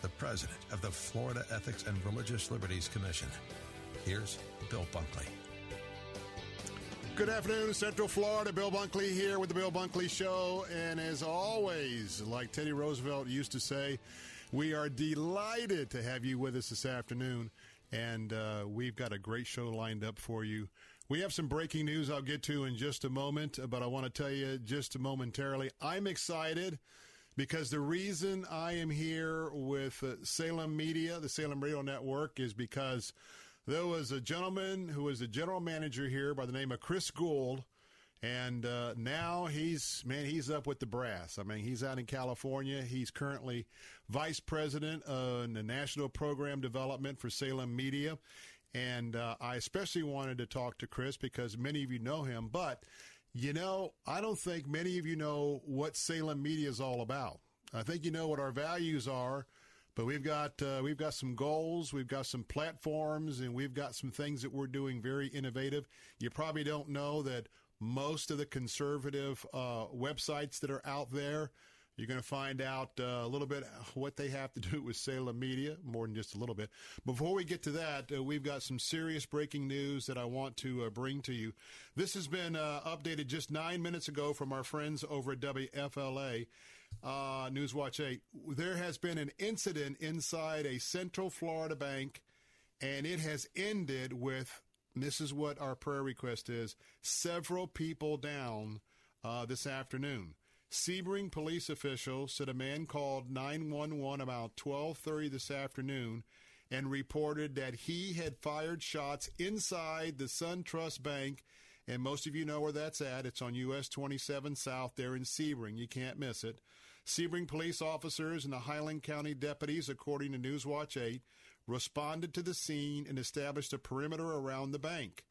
the president of the Florida Ethics and Religious Liberties Commission. Here's Bill Bunkley. Good afternoon, Central Florida. Bill Bunkley here with the Bill Bunkley Show. And as always, like Teddy Roosevelt used to say, we are delighted to have you with us this afternoon. And we've got a great show lined up for you. We have some breaking news I'll get to in just a moment, but I want to tell you just momentarily, I'm excited because the reason I am here with Salem Media, the Salem Radio Network, is because there was a gentleman who was the general manager here by the name of Chris Gould, and now he's up with the brass. I mean, he's out in California. He's currently vice president in the National Program Development for Salem Media, and I especially wanted to talk to Chris because many of you know him, but, you know, I don't think many of you know what Salem Media is all about. I think you know what our values are. But we've got some goals, we've got some platforms, and we've got some things that we're doing very innovative. You probably don't know that most of the conservative websites that are out there, you're going to find out a little bit what they have to do with Salem Media, more than just a little bit. Before we get to that, we've got some serious breaking news that I want to bring to you. This has been updated just 9 minutes ago from our friends over at WFLA. Newswatch 8, there has been an incident inside a Central Florida bank, and it has ended with, this is what our prayer request is, several people down this afternoon. Sebring police officials said a man called 911 about 12:30 this afternoon and reported that he had fired shots inside the SunTrust Bank, and most of you know where that's at. It's on U.S. 27 South there in Sebring. You can't miss it. Sebring police officers and the Highland County deputies, according to Newswatch 8, responded to the scene and established a perimeter around the bank.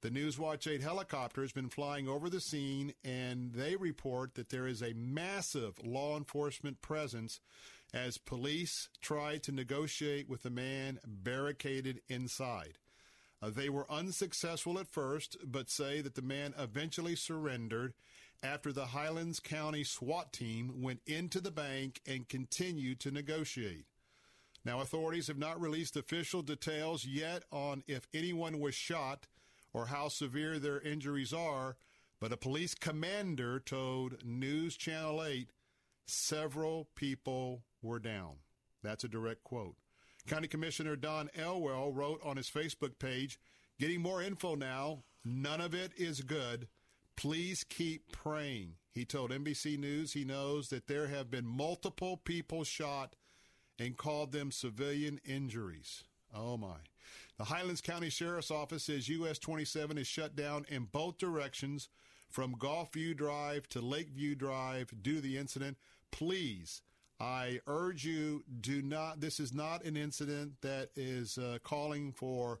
The Newswatch 8 helicopter has been flying over the scene, and they report that there is a massive law enforcement presence as police try to negotiate with the man barricaded inside. They were unsuccessful at first, but say that the man eventually surrendered after the Highlands County SWAT team went into the bank and continued to negotiate. Now, authorities have not released official details yet on if anyone was shot or how severe their injuries are, but a police commander told News Channel 8 several people were down. That's a direct quote. County Commissioner Don Elwell wrote on his Facebook page, "Getting more info now. None of it is good. Please keep praying." He told NBC News he knows that there have been multiple people shot and called them civilian injuries. Oh, my. The Highlands County Sheriff's Office says U.S. 27 is shut down in both directions from Gulfview Drive to Lakeview Drive due to the incident. Please, I urge you, do not. This is not an incident that is calling for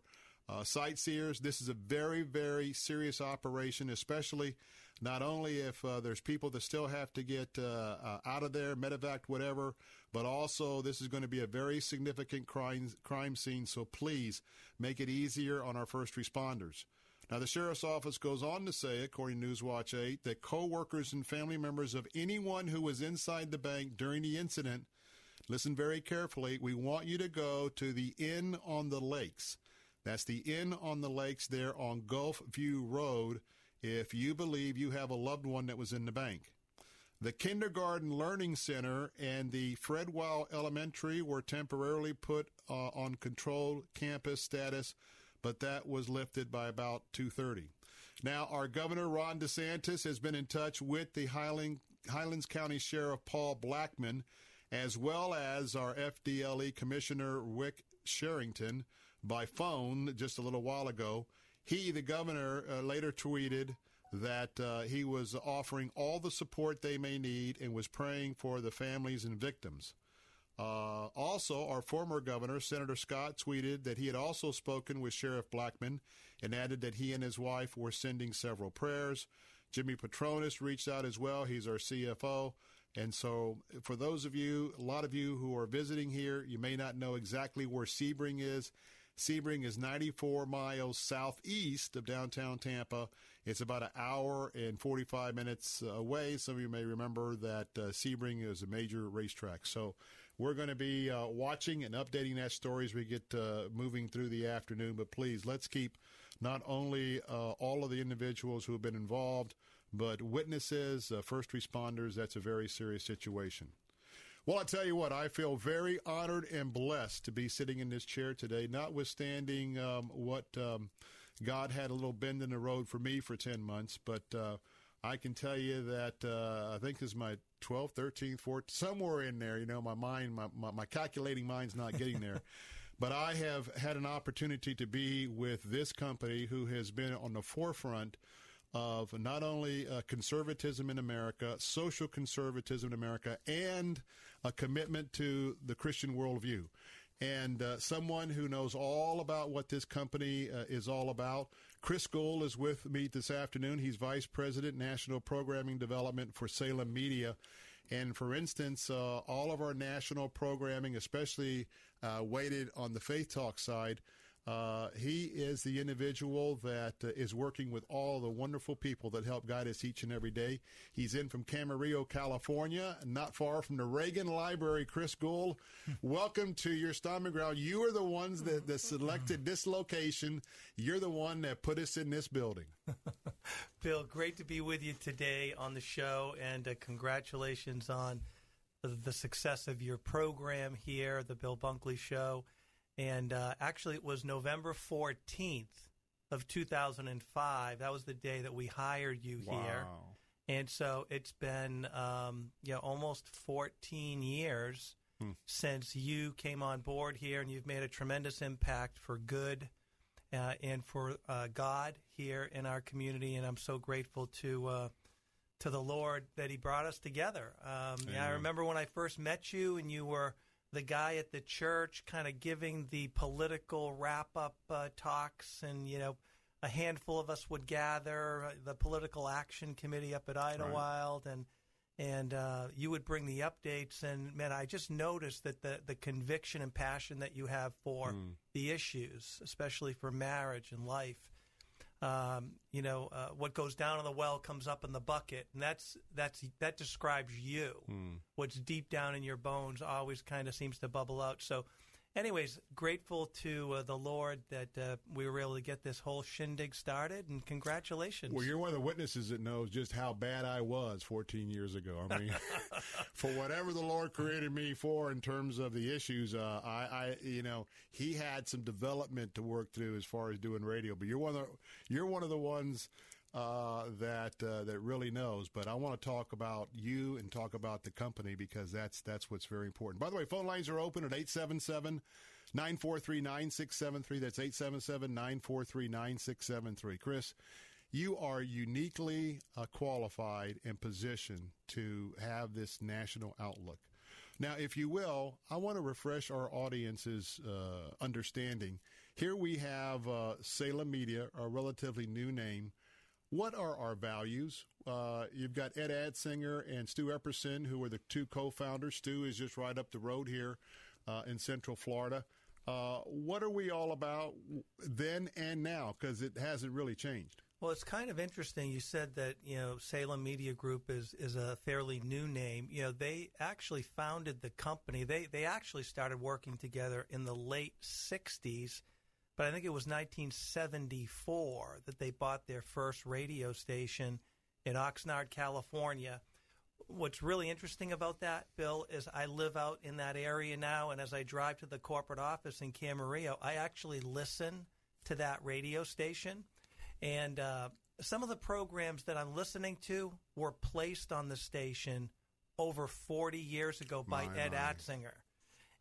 sightseers. This is a very, very serious operation, especially not only if there's people that still have to get out of there, medevac, whatever, but also this is going to be a very significant crime scene, so please make it easier on our first responders. Now, the sheriff's office goes on to say, according to Newswatch 8, that co-workers and family members of anyone who was inside the bank during the incident, listen very carefully, we want you to go to the Inn on the Lakes. That's the Inn on the Lakes there on Gulfview Road if you believe you have a loved one that was in the bank. The Kindergarten Learning Center and the Fred Weil Elementary were temporarily put on controlled campus status but that was lifted by about 2:30. Now, our governor, Ron DeSantis, has been in touch with the Highlands County Sheriff Paul Blackman, as well as our FDLE Commissioner Rick Sherrington by phone just a little while ago. He, the governor, later tweeted that he was offering all the support they may need and was praying for the families and victims. Also, our former governor, Senator Scott, tweeted that he had also spoken with Sheriff Blackman and added that he and his wife were sending several prayers. Jimmy Patronis reached out as well. He's our CFO. And so for those of you, a lot of you who are visiting here, you may not know exactly where Sebring is. Sebring is 94 miles southeast of downtown Tampa. It's about an hour and 45 minutes away. Some of you may remember that Sebring is a major racetrack. So we're going to be watching and updating that story as we get moving through the afternoon. But please, let's keep not only all of the individuals who have been involved, but witnesses, first responders. That's a very serious situation. Well, I tell you what, I feel very honored and blessed to be sitting in this chair today, notwithstanding what God had a little bend in the road for me for 10 months. But I can tell you that I think this is my 12th, 13th, 14th, somewhere in there. You know, my mind, my calculating mind's not getting there. But I have had an opportunity to be with this company who has been on the forefront of not only conservatism in America, social conservatism in America, and a commitment to the Christian worldview. And someone who knows all about what this company is all about. Chris Gould is with me this afternoon. He's Vice President, National Programming Development for Salem Media. And, for instance, all of our national programming, especially weighted on the Faith Talk side, he is the individual that is working with all the wonderful people that help guide us each and every day. He's in from Camarillo, California, not far from the Reagan Library. Chris Gould, welcome to your stomping ground. You are the ones that selected this location. You're the one that put us in this building. Bill, great to be with you today on the show, and congratulations on the success of your program here, The Bill Bunkley Show. And actually, it was November 14th of 2005. That was the day that we hired you here. And so it's been almost 14 years since you came on board here, and you've made a tremendous impact for good and for God here in our community. And I'm so grateful to the Lord that he brought us together. I remember when I first met you and you were the guy at the church kind of giving the political wrap-up talks, and, you know, a handful of us would gather, the Political Action Committee up at Idlewild, and you would bring the updates. And, man, I just noticed that the conviction and passion that you have for the issues, especially for marriage and life, what goes down in the well comes up in the bucket. And that describes you. What's deep down in your bones always kind of seems to bubble out. So anyways, grateful to the Lord that we were able to get this whole shindig started, and congratulations. Well, you're one of the witnesses that knows just how bad I was 14 years ago. I mean, for whatever the Lord created me for in terms of the issues, he had some development to work through as far as doing radio. But you're one of the ones that really knows. But I want to talk about you and talk about the company, because that's what's very important. By the way, phone lines are open at 877-943-9673. That's 877-943-9673. Chris, you are uniquely qualified and positioned to have this national outlook. Now, if you will, I want to refresh our audience's understanding. Here we have Salem Media, a relatively new name. What are our values? You've got Ed Atsinger and Stu Epperson, who are the two co-founders. Stu is just right up the road here in Central Florida. What are we all about then and now? Because it hasn't really changed. Well, it's kind of interesting. You said that, you know, Salem Media Group is a fairly new name. You know, they actually founded the company. They actually started working together in the late 60s. But I think it was 1974 that they bought their first radio station in Oxnard, California. What's really interesting about that, Bill, is I live out in that area now, and as I drive to the corporate office in Camarillo, I actually listen to that radio station. And some of the programs that I'm listening to were placed on the station over 40 years ago by Ed Atsinger.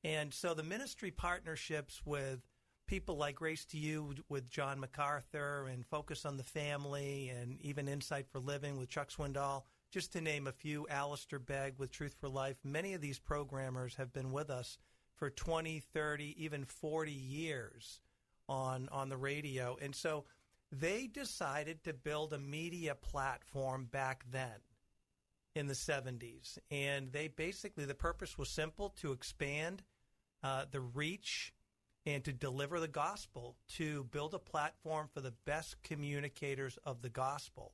And so the ministry partnerships with people like Grace to You with John MacArthur and Focus on the Family and even Insight for Living with Chuck Swindoll, just to name a few, Alistair Begg with Truth for Life. Many of these programmers have been with us for 20, 30, even 40 years on the radio. And so they decided to build a media platform back then in the 70s. And they basically, the purpose was simple, to expand the reach and to deliver the gospel, to build a platform for the best communicators of the gospel.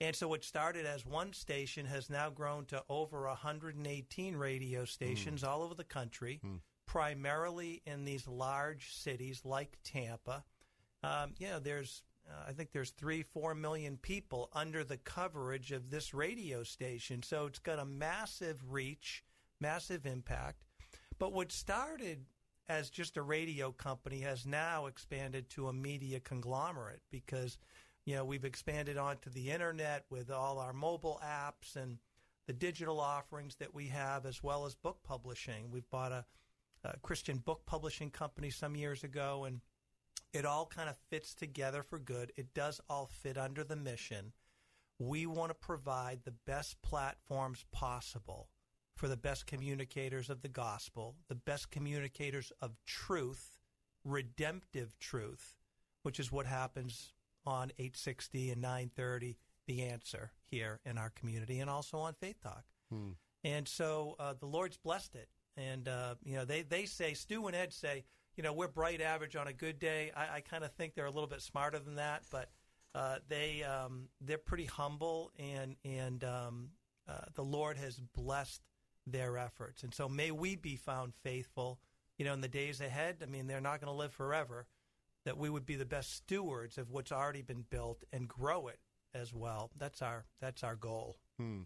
And so what started as one station has now grown to over 118 radio stations all over the country, primarily in these large cities like Tampa. You know, there's I think there's 3-4 million people under the coverage of this radio station. So it's got a massive reach, massive impact. But what started as just a radio company has now expanded to a media conglomerate because, you know, we've expanded onto the internet with all our mobile apps and the digital offerings that we have, as well as book publishing. We've bought a Christian book publishing company some years ago, and it all kind of fits together for good. It does all fit under the mission. We want to provide the best platforms possible for the best communicators of the gospel, the best communicators of truth, redemptive truth, which is what happens on 860 and 930, The Answer here in our community, and also on Faith Talk. And so the Lord's blessed it. And, you know, they say, Stu and Ed say, you know, we're bright average on a good day. I kind of think they're a little bit smarter than that, but they're pretty humble, and the Lord has blessed their efforts. And so may we be found faithful, you know, in the days ahead. I mean, they're not going to live forever, that we would be the best stewards of what's already been built and grow it as well. That's our goal. Going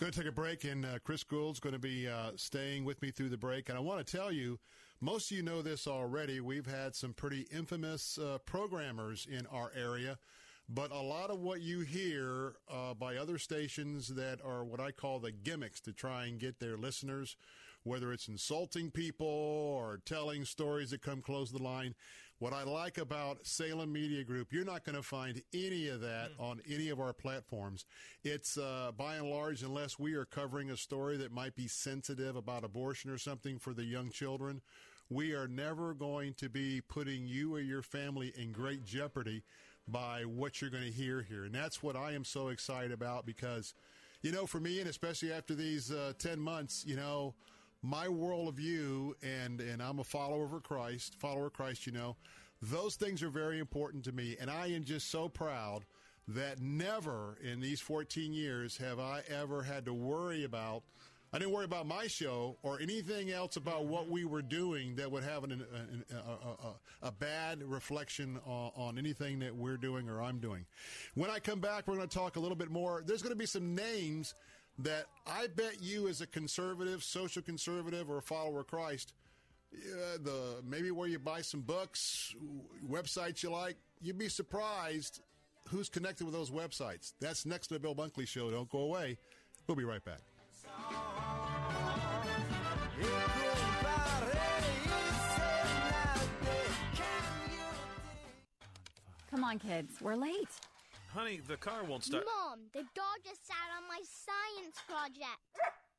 to take a break, and Chris Gould's going to be staying with me through the break. And I want to tell you, most of you know this already, we've had some pretty infamous programmers in our area. But a lot of what you hear by other stations that are what I call the gimmicks to try and get their listeners, whether it's insulting people or telling stories that come close to the line, what I like about Salem Media Group, you're not going to find any of that on any of our platforms. It's by and large, unless we are covering a story that might be sensitive about abortion or something for the young children, we are never going to be putting you or your family in great jeopardy by what you're going to hear here. And that's what I am so excited about because, you know, for me, and especially after these 10 months, you know, my world of you, and I'm a follower of Christ, you know, those things are very important to me. And I am just so proud that never in these 14 years have I ever had to worry about, I didn't worry about my show or anything else about what we were doing that would have a bad reflection on anything that we're doing or I'm doing. When I come back, we're going to talk a little bit more. There's going to be some names that I bet you as a conservative, social conservative, or a follower of Christ, maybe where you buy some books, websites you like, you'd be surprised who's connected with those websites. That's next to the Bill Bunkley Show. Don't go away. We'll be right back. Come on, kids, we're late. Honey, the car won't start. Mom, the dog just sat on my science project.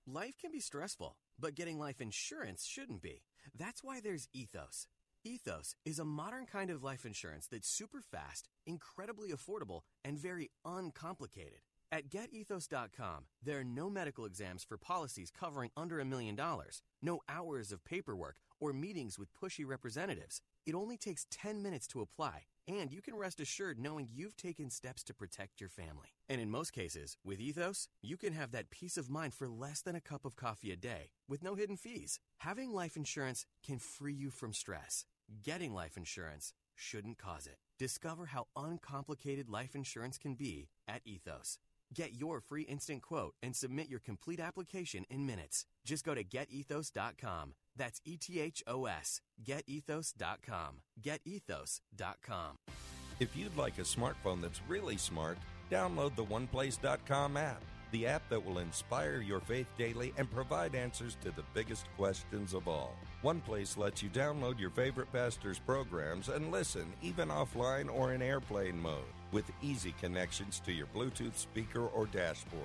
Life can be stressful, but getting life insurance shouldn't be. That's why there's Ethos. Ethos is a modern kind of life insurance that's super fast, incredibly affordable, and very uncomplicated. At GetEthos.com, there are no medical exams for policies covering under $1 million, no hours of paperwork or meetings with pushy representatives. It only takes 10 minutes to apply, and you can rest assured knowing you've taken steps to protect your family. And in most cases, with Ethos, you can have that peace of mind for less than a cup of coffee a day with no hidden fees. Having life insurance can free you from stress. Getting life insurance shouldn't cause it. Discover how uncomplicated life insurance can be at Ethos. Get your free instant quote and submit your complete application in minutes. Just go to GetEthos.com. That's ETHOS. GetEthos.com. GetEthos.com. If you'd like a smartphone that's really smart, download the OnePlace.com app, the app that will inspire your faith daily and provide answers to the biggest questions of all. OnePlace lets you download your favorite pastor's programs and listen, even offline or in airplane mode, with easy connections to your Bluetooth speaker or dashboard.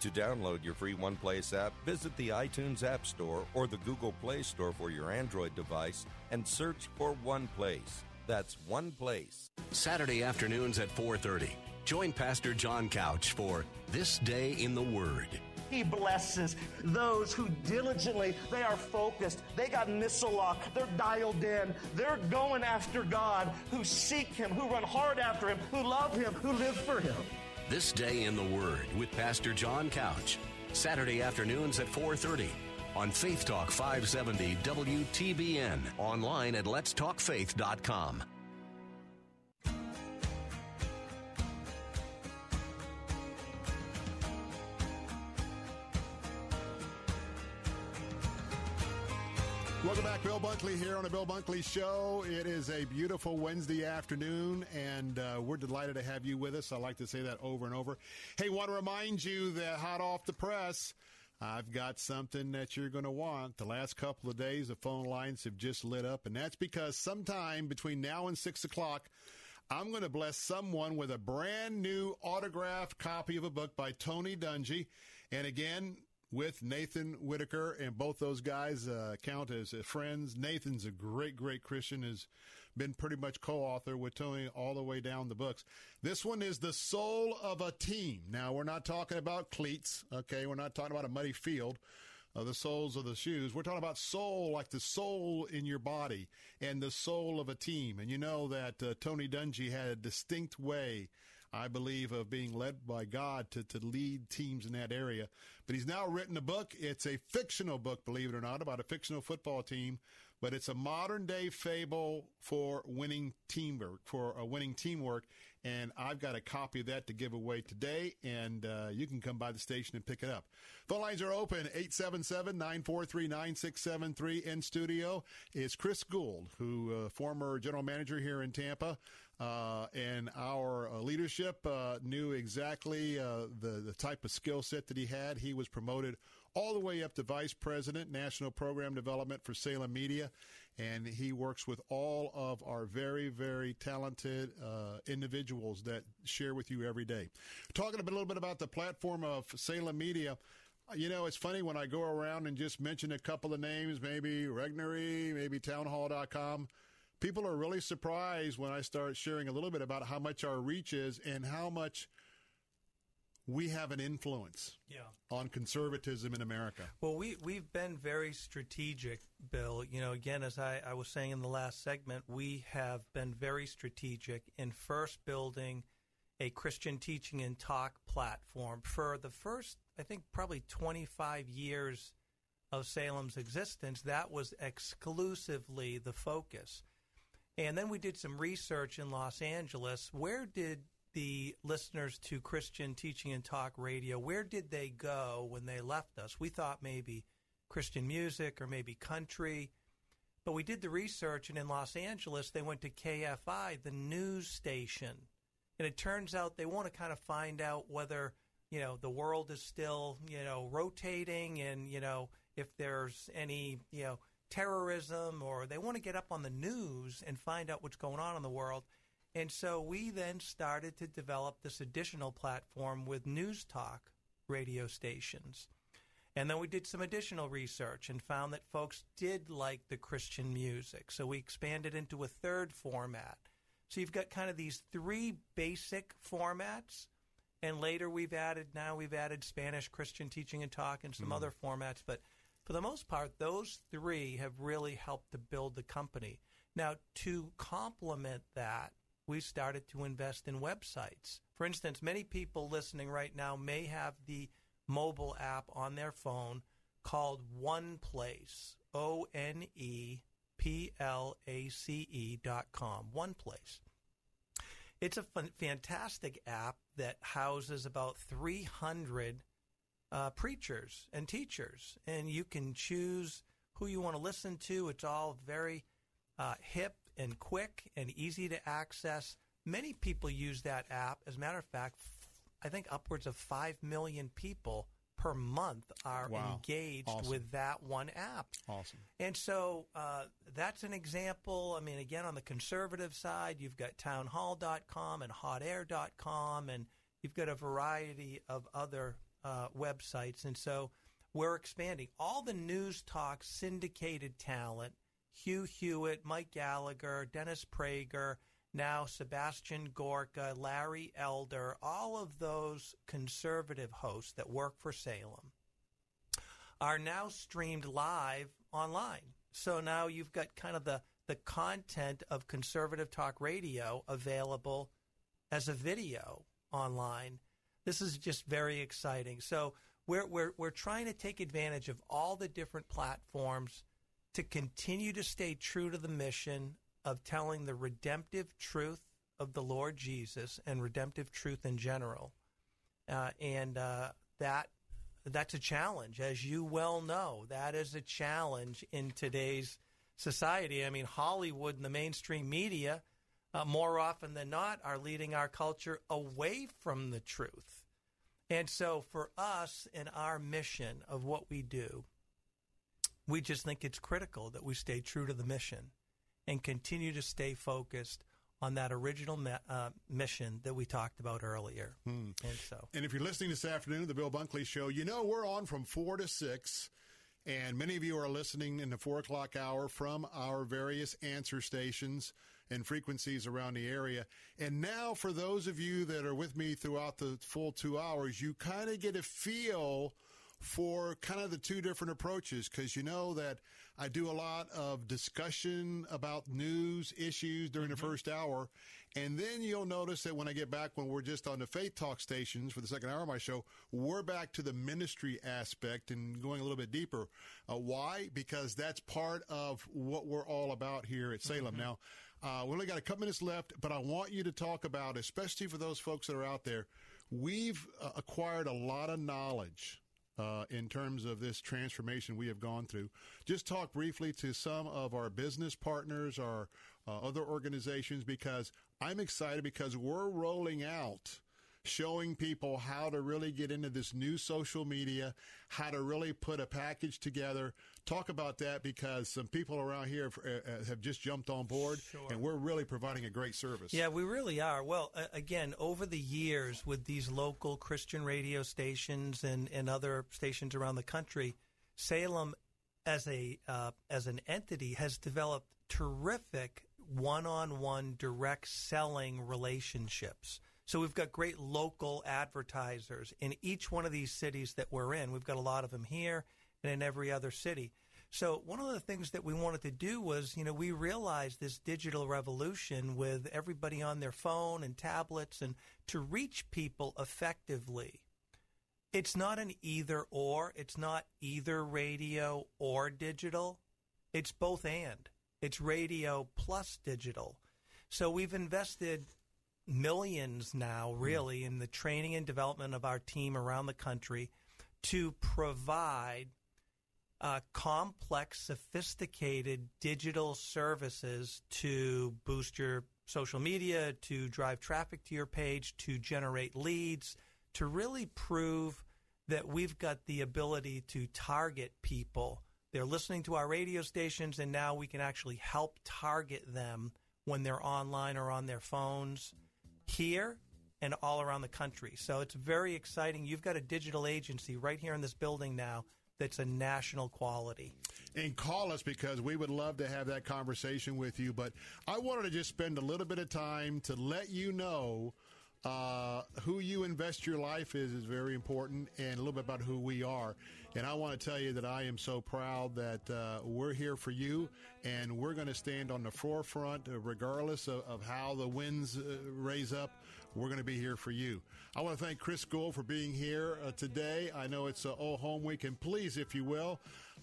To download your free OnePlace app, visit the iTunes App Store or the Google Play Store for your Android device and search for OnePlace. That's OnePlace. Saturday afternoons at 4:30. Join Pastor John Couch for This Day in the Word. He blesses those who diligently, they are focused, they got missile lock, they're dialed in, they're going after God, who seek Him, who run hard after Him, who love Him, who live for Him. This Day in the Word with Pastor John Couch. Saturday afternoons at 4:30 on Faith Talk 570 WTBN. Online at letstalkfaith.com. Welcome back. Bill Bunkley here on The Bill Bunkley Show. It is a beautiful Wednesday afternoon, and we're delighted to have you with us. I like to say that over and over. Hey, want to remind you that hot off the press, I've got something that you're going to want. The last couple of days, the phone lines have just lit up, and that's because sometime between now and 6 o'clock, I'm going to bless someone with a brand new autographed copy of a book by Tony Dungy. And again, with Nathan Whitaker, and both those guys count as friends. Nathan's a great, great Christian, has been pretty much co-author with Tony all the way down the books. This one is The Soul of a Team. Now, we're not talking about cleats, okay? We're not talking about a muddy field, the soles of the shoes. We're talking about soul, like the soul in your body, and the soul of a team. And you know that Tony Dungy had a distinct way, I believe, of being led by God to lead teams in that area. But he's now written a book. It's a fictional book, believe it or not, about a fictional football team. But it's a modern-day fable for winning teamwork. And I've got a copy of that to give away today, and you can come by the station and pick it up. Phone lines are open, 877-943-9673. In studio is Chris Gould, who former general manager here in Tampa, and our leadership knew exactly the type of skill set that he had. He was promoted all the way up to vice president, national program development for Salem Media, and he works with all of our very, very talented individuals that share with you every day. Talking a little bit about the platform of Salem Media, you know, it's funny when I go around and just mention a couple of names, maybe Regnery, maybe townhall.com. People are really surprised when I start sharing a little bit about how much our reach is and how much we have an influence on conservatism in America. Well, we've been very strategic, Bill. You know, again, as I was saying in the last segment, we have been very strategic in first building a Christian teaching and talk platform. For the first, I think, probably 25 years of Salem's existence, that was exclusively the focus. And then we did some research in Los Angeles. Where did the listeners to Christian Teaching and Talk Radio, where did they go when they left us? We thought maybe Christian music or maybe country. But we did the research, and in Los Angeles, they went to KFI, the news station. And it turns out they want to kind of find out whether, you know, the world is still, you know, rotating and, you know, if there's any, you know, terrorism, or they want to get up on the news and find out what's going on in the world. And so we then started to develop this additional platform with news talk radio stations. And then we did some additional research and found that folks did like the Christian music. So we expanded into a third format. So you've got kind of these three basic formats. And later we've added Spanish Christian Teaching and Talk and some other formats. But for the most part, those three have really helped to build the company. Now, to complement that, we started to invest in websites. For instance, many people listening right now may have the mobile app on their phone called OnePlace, OnePlace.com, OnePlace. It's a fantastic app that houses about 300 preachers and teachers, and you can choose who you want to listen to. It's all very hip and quick and easy to access. Many people use that app. As a matter of fact, I think upwards of 5 million people per month are engaged with that one app. And so that's an example. I mean, again, on the conservative side, you've got townhall.com and hotair.com, and you've got a variety of other websites. And so we're expanding. All the news talk, syndicated talent, Hugh Hewitt, Mike Gallagher, Dennis Prager, now Sebastian Gorka, Larry Elder, all of those conservative hosts that work for Salem are now streamed live online. So now you've got kind of the content of conservative talk radio available as a video online. This is just very exciting. So we're trying to take advantage of all the different platforms to continue to stay true to the mission of telling the redemptive truth of the Lord Jesus and redemptive truth in general. That's a challenge, as you well know. That is a challenge in today's society. I mean, Hollywood and the mainstream media, more often than not, are leading our culture away from the truth. And so for us and our mission of what we do, we just think it's critical that we stay true to the mission and continue to stay focused on that original mission that we talked about earlier. And if you're listening this afternoon to the Bill Bunkley Show, you know we're on from 4 to 6, and many of you are listening in the 4 o'clock hour from our various answer stations and frequencies around the area. And now for those of you that are with me throughout the full 2 hours, you kind of get a feel for kind of the two different approaches, because you know that I do a lot of discussion about news issues during the first hour, and then you'll notice that when I get back, when we're just on the Faith Talk stations for the second hour of my show, we're back to the ministry aspect and going a little bit deeper. Why? Because that's part of what we're all about here at Salem. Now, we only got a couple minutes left, but I want you to talk about, especially for those folks that are out there, we've acquired a lot of knowledge in terms of this transformation we have gone through. Just talk briefly to some of our business partners, our other organizations, because I'm excited because we're rolling out, showing people how to really get into this new social media, how to really put a package together. Talk about that, because some people around here have just jumped on board, and we're really providing a great service. Yeah, we really are. Well, again, over the years with these local Christian radio stations and other stations around the country, Salem as an entity has developed terrific one-on-one direct selling relationships. So we've got great local advertisers in each one of these cities that we're in. We've got a lot of them here and in every other city. So one of the things that we wanted to do was, you know, we realized this digital revolution with everybody on their phone and tablets, and to reach people effectively, it's not an either or. It's not either radio or digital. It's both and. It's radio plus digital. So we've invested millions now, really, in the training and development of our team around the country to provide complex, sophisticated digital services to boost your social media, to drive traffic to your page, to generate leads, to really prove that we've got the ability to target people. They're listening to our radio stations, and now we can actually help target them when they're online or on their phones here and all around the country. So it's very exciting. You've got a digital agency right here in this building now that's a national quality. And call us, because we would love to have that conversation with you. But I wanted to just spend a little bit of time to let you know who you invest your life is very important, and a little bit about who we are. And I want to tell you that I am so proud that we're here for you, and we're going to stand on the forefront, regardless of how the winds raise up. We're going to be here for you. I want to thank Chris Gould for being here today. I know it's Old Home Week, and please, if you will,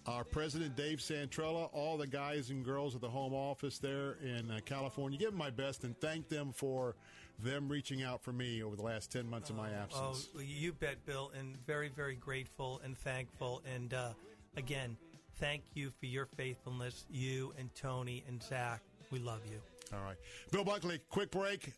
our president, Dave Santrella, all the guys and girls at the home office there in California, give them my best and thank them for them reaching out for me over the last 10 months of my absence. Oh, you bet, Bill, and very, very grateful and thankful. And again, Thank you for your faithfulness, you and Tony and Zach. We love you. All right. Bill Bunkley, quick break.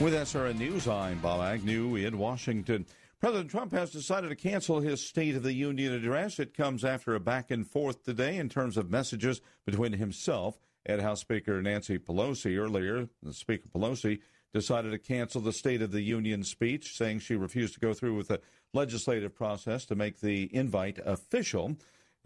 With SRN News, I'm Bob Agnew in Washington. President Trump has decided to cancel his State of the Union address. It comes after a back and forth today in terms of messages between himself and House Speaker Nancy Pelosi. Earlier, Speaker Pelosi decided to cancel the State of the Union speech, saying she refused to go through with the legislative process to make the invite official.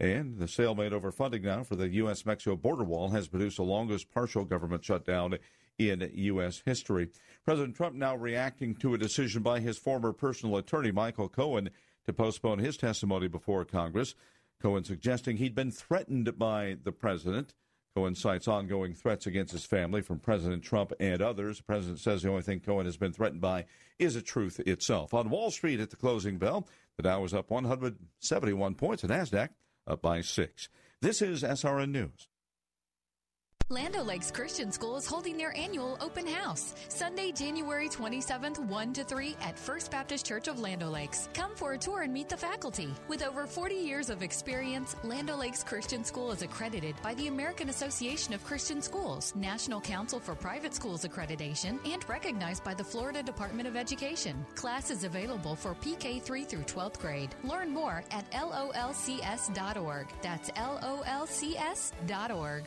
And the stalemate over funding now for the U.S.-Mexico border wall has produced the longest partial government shutdown in U.S. history. President Trump now reacting to a decision by his former personal attorney, Michael Cohen, to postpone his testimony before Congress. Cohen suggesting he'd been threatened by the president. Cohen cites ongoing threats against his family from President Trump and others. The president says the only thing Cohen has been threatened by is the truth itself. On Wall Street at the closing bell, the Dow was up 171 points, and NASDAQ up by 6. This is SRN News. Lando Lakes Christian School is holding their annual open house Sunday, January 27th, 1 to 3 at First Baptist Church of Lando Lakes. Come for a tour and meet the faculty. With over 40 years of experience, Lando Lakes Christian School is accredited by the American Association of Christian Schools, National Council for Private Schools Accreditation, and recognized by the Florida Department of Education. Class is available for PK3 through 12th grade. Learn more at lolcs.org. That's lolcs.org.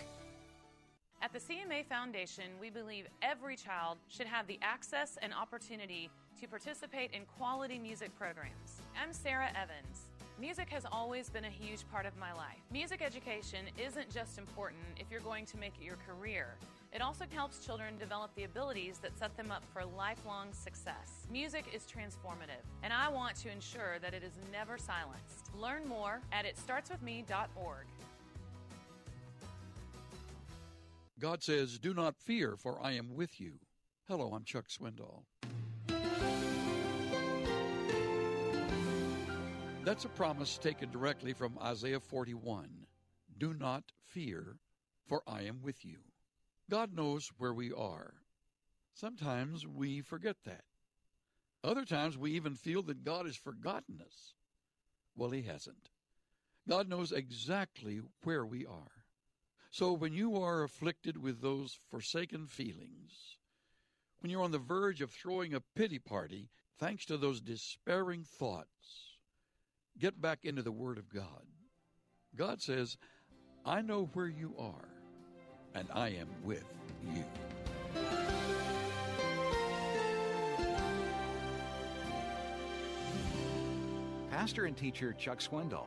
At the CMA Foundation, we believe every child should have the access and opportunity to participate in quality music programs. I'm Sarah Evans. Music has always been a huge part of my life. Music education isn't just important if you're going to make it your career. It also helps children develop the abilities that set them up for lifelong success. Music is transformative, and I want to ensure that it is never silenced. Learn more at itstartswithme.org. God says, do not fear, for I am with you. Hello, I'm Chuck Swindoll. That's a promise taken directly from Isaiah 41. Do not fear, for I am with you. God knows where we are. Sometimes we forget that. Other times we even feel that God has forgotten us. Well, he hasn't. God knows exactly where we are. So when you are afflicted with those forsaken feelings, when you're on the verge of throwing a pity party, thanks to those despairing thoughts, get back into the Word of God. God says, I know where you are, and I am with you. Pastor and teacher Chuck Swindoll.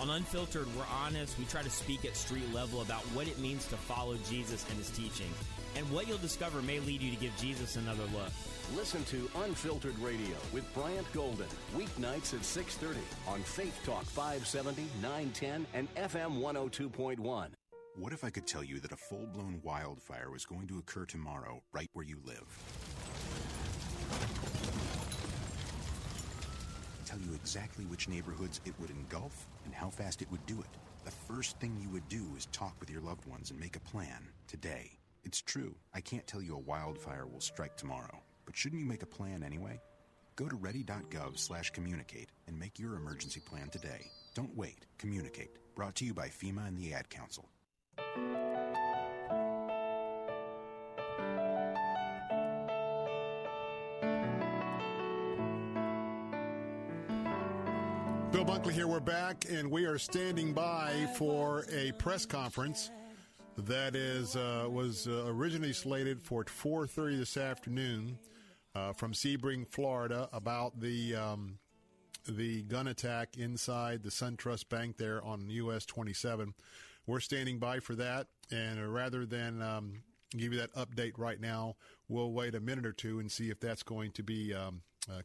On Unfiltered, we're honest. We try to speak at street level about what it means to follow Jesus and his teaching. And what you'll discover may lead you to give Jesus another look. Listen to Unfiltered Radio with Bryant Golden, weeknights at 6:30 on Faith Talk 570, 910, and FM 102.1. What if I could tell you that a full-blown wildfire was going to occur tomorrow right where you live? Tell you exactly which neighborhoods it would engulf and how fast it would do it. The first thing you would do is talk with your loved ones and make a plan today. It's true, I can't tell you a wildfire will strike tomorrow, but shouldn't you make a plan anyway? Go to ready.gov/communicate and make your emergency plan today. Don't wait. Communicate. Brought to you by FEMA and the Ad Council. Bill Bunkley here. We're back, and we are standing by for a press conference that is was originally slated for 4:30 this afternoon from Sebring, Florida, about the gun attack inside the SunTrust Bank there on U.S. 27. We're standing by for that, and rather than give you that update right now, we'll wait a minute or two and see if that's going to be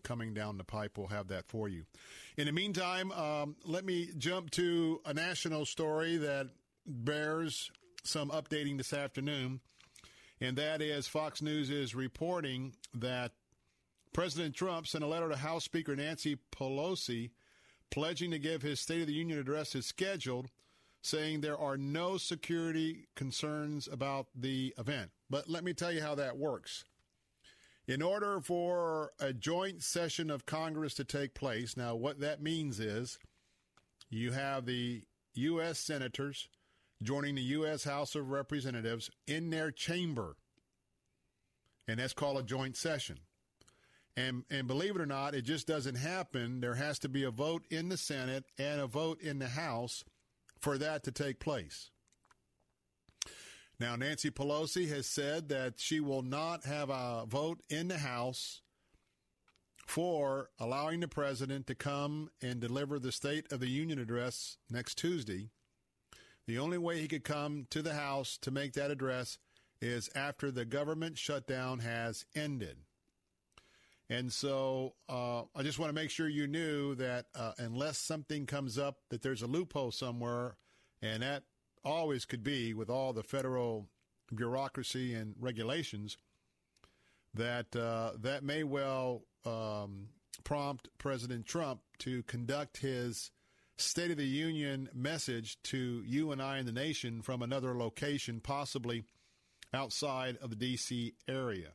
coming down the pipe. We'll have that for you. In the meantime, let me jump to a national story that bears some updating this afternoon, and that is Fox News is reporting that President Trump sent a letter to House Speaker Nancy Pelosi pledging to give his State of the Union address as scheduled, saying there are no security concerns about the event. But let me tell you how that works. In order for a joint session of Congress to take place, now what that means is you have the U.S. senators joining the U.S. House of Representatives in their chamber, and that's called a joint session. And believe it or not, it just doesn't happen. There has to be a vote in the Senate and a vote in the House for that to take place. Now, Nancy Pelosi has said that she will not have a vote in the House for allowing the president to come and deliver the State of the Union address next Tuesday. The only way he could come to the House to make that address is after the government shutdown has ended. And so I just want to make sure you knew that unless something comes up, that there's a loophole somewhere, and that always could be with all the federal bureaucracy and regulations, that that may well prompt President Trump to conduct his State of the Union message to you and I and the nation from another location, possibly outside of the D.C. area.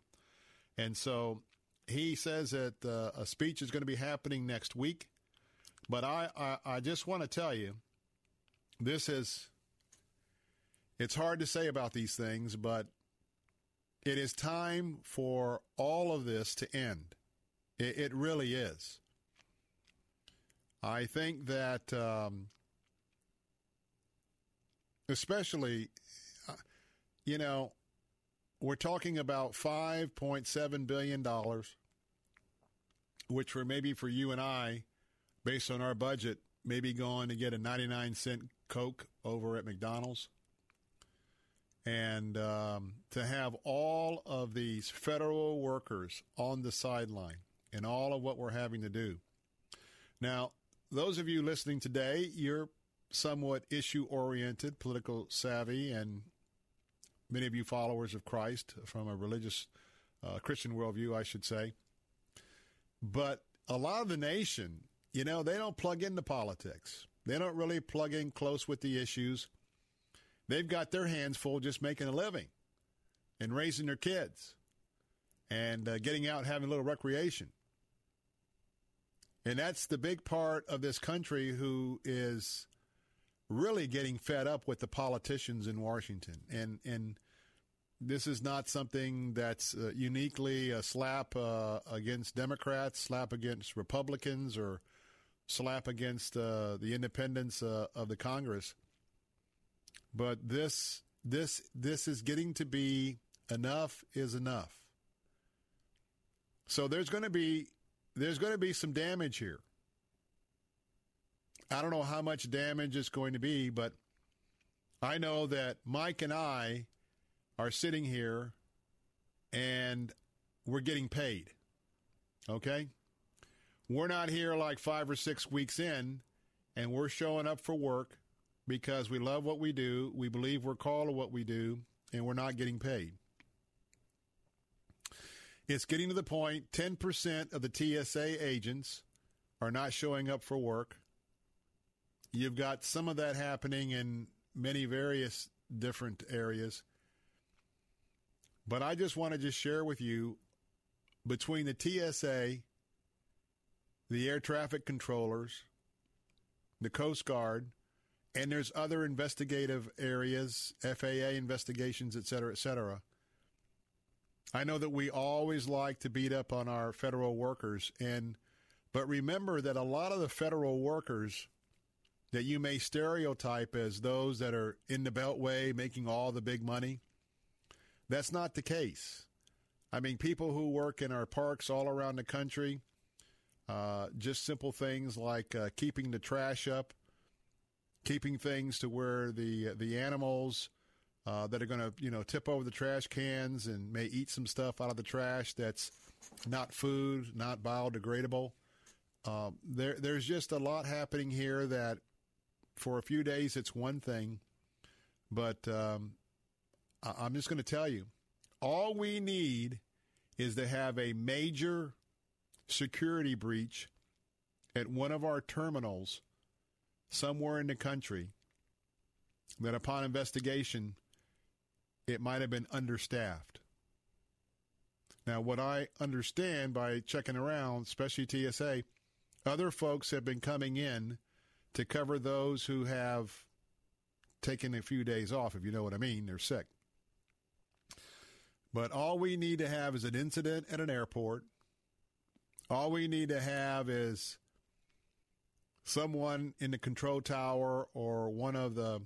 And so he says that a speech is going to be happening next week. But I just want to tell you, this is, it's hard to say about these things, but it is time for all of this to end. It really is. I think that especially, you know, we're talking about $5.7 billion, which were maybe for you and I, based on our budget, maybe going to get a 99-cent Coke over at McDonald's. And to have all of these federal workers on the sideline and all of what we're having to do. Now, those of you listening today, you're somewhat issue-oriented, political savvy, and many of you followers of Christ from a religious Christian worldview, I should say. But a lot of the nation, you know, they don't plug into politics. They don't really plug in close with the issues. They've got their hands full just making a living and raising their kids and getting out and having a little recreation. And that's the big part of this country who is really getting fed up with the politicians in Washington. And this is not something that's uniquely a slap against Democrats, slap against Republicans, or slap against the independents of the Congress. But this is getting to be enough is enough. So there's going to be some damage here. I don't know how much damage it's going to be, but I know that Mike and I are sitting here and we're getting paid, okay? We're not here like 5 or 6 weeks in, and we're showing up for work because we love what we do, we believe we're called to what we do, and we're not getting paid. It's getting to the point 10% of the TSA agents are not showing up for work. You've got some of that happening in many various different areas. But I just want to share with you, between the TSA, the air traffic controllers, the Coast Guard, and there's other investigative areas, FAA investigations, et cetera, et cetera. I know that we always like to beat up on our federal workers, but remember that a lot of the federal workers that you may stereotype as those that are in the Beltway making all the big money, that's not the case. I mean, people who work in our parks all around the country, just simple things like keeping the trash up, keeping things to where the animals that are going to, you know, tip over the trash cans and may eat some stuff out of the trash that's not food, not biodegradable. There's just a lot happening here that for a few days it's one thing, but I'm just going to tell you, all we need is to have a major security breach at one of our terminals somewhere in the country that upon investigation, it might have been understaffed. Now, what I understand by checking around, especially TSA, other folks have been coming in to cover those who have taken a few days off, if you know what I mean. They're sick. But all we need to have is an incident at an airport. All we need to have is someone in the control tower or one of the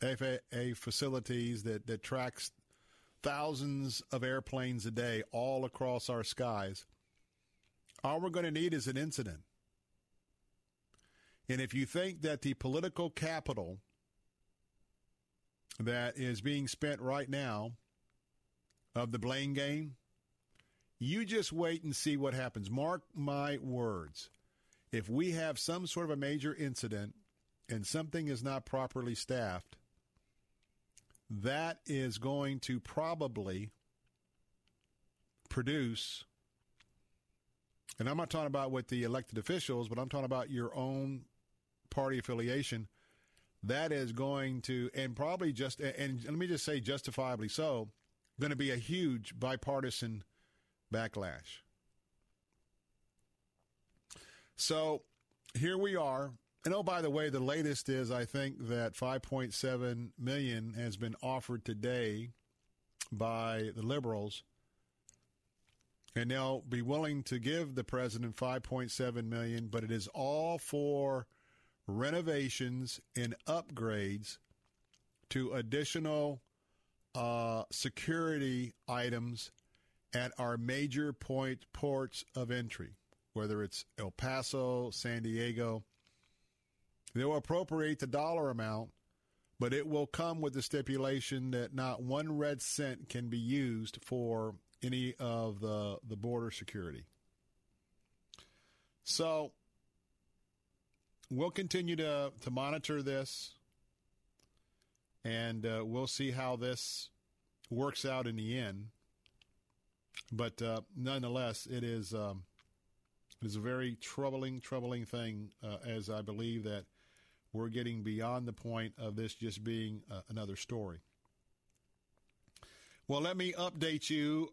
FAA facilities that tracks thousands of airplanes a day all across our skies. All we're going to need is an incident. And if you think that the political capital that is being spent right now of the blame game, you just wait and see what happens. Mark my words. If we have some sort of a major incident and something is not properly staffed, that is going to probably produce, and I'm not talking about with the elected officials, but I'm talking about your own party affiliation, that is going to, and probably just, and let me just say justifiably so, going to be a huge bipartisan backlash. So here we are. And, oh, by the way, the latest is I think that $5.7 million has been offered today by the liberals. And they'll be willing to give the president $5.7 million, but it is all for renovations and upgrades to additional security items at our major ports of entry, whether it's El Paso, San Diego. They will appropriate the dollar amount, but it will come with the stipulation that not one red cent can be used for any of the border security. So we'll continue to monitor this, and we'll see how this works out in the end. But nonetheless, it is a very troubling thing, as I believe that we're getting beyond the point of this just being another story. Well, let me update you.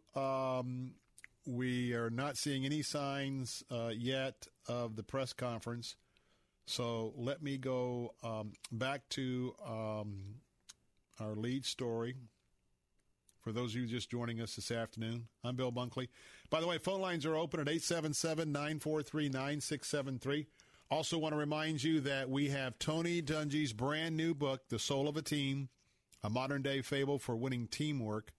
We are not seeing any signs yet of the press conference. So let me go back to our lead story. For those of you just joining us this afternoon, I'm Bill Bunkley. By the way, phone lines are open at 877-943-9673. Also want to remind you that we have Tony Dungy's brand new book, The Soul of a Team, A Modern-Day Fable for Winning Teamwork.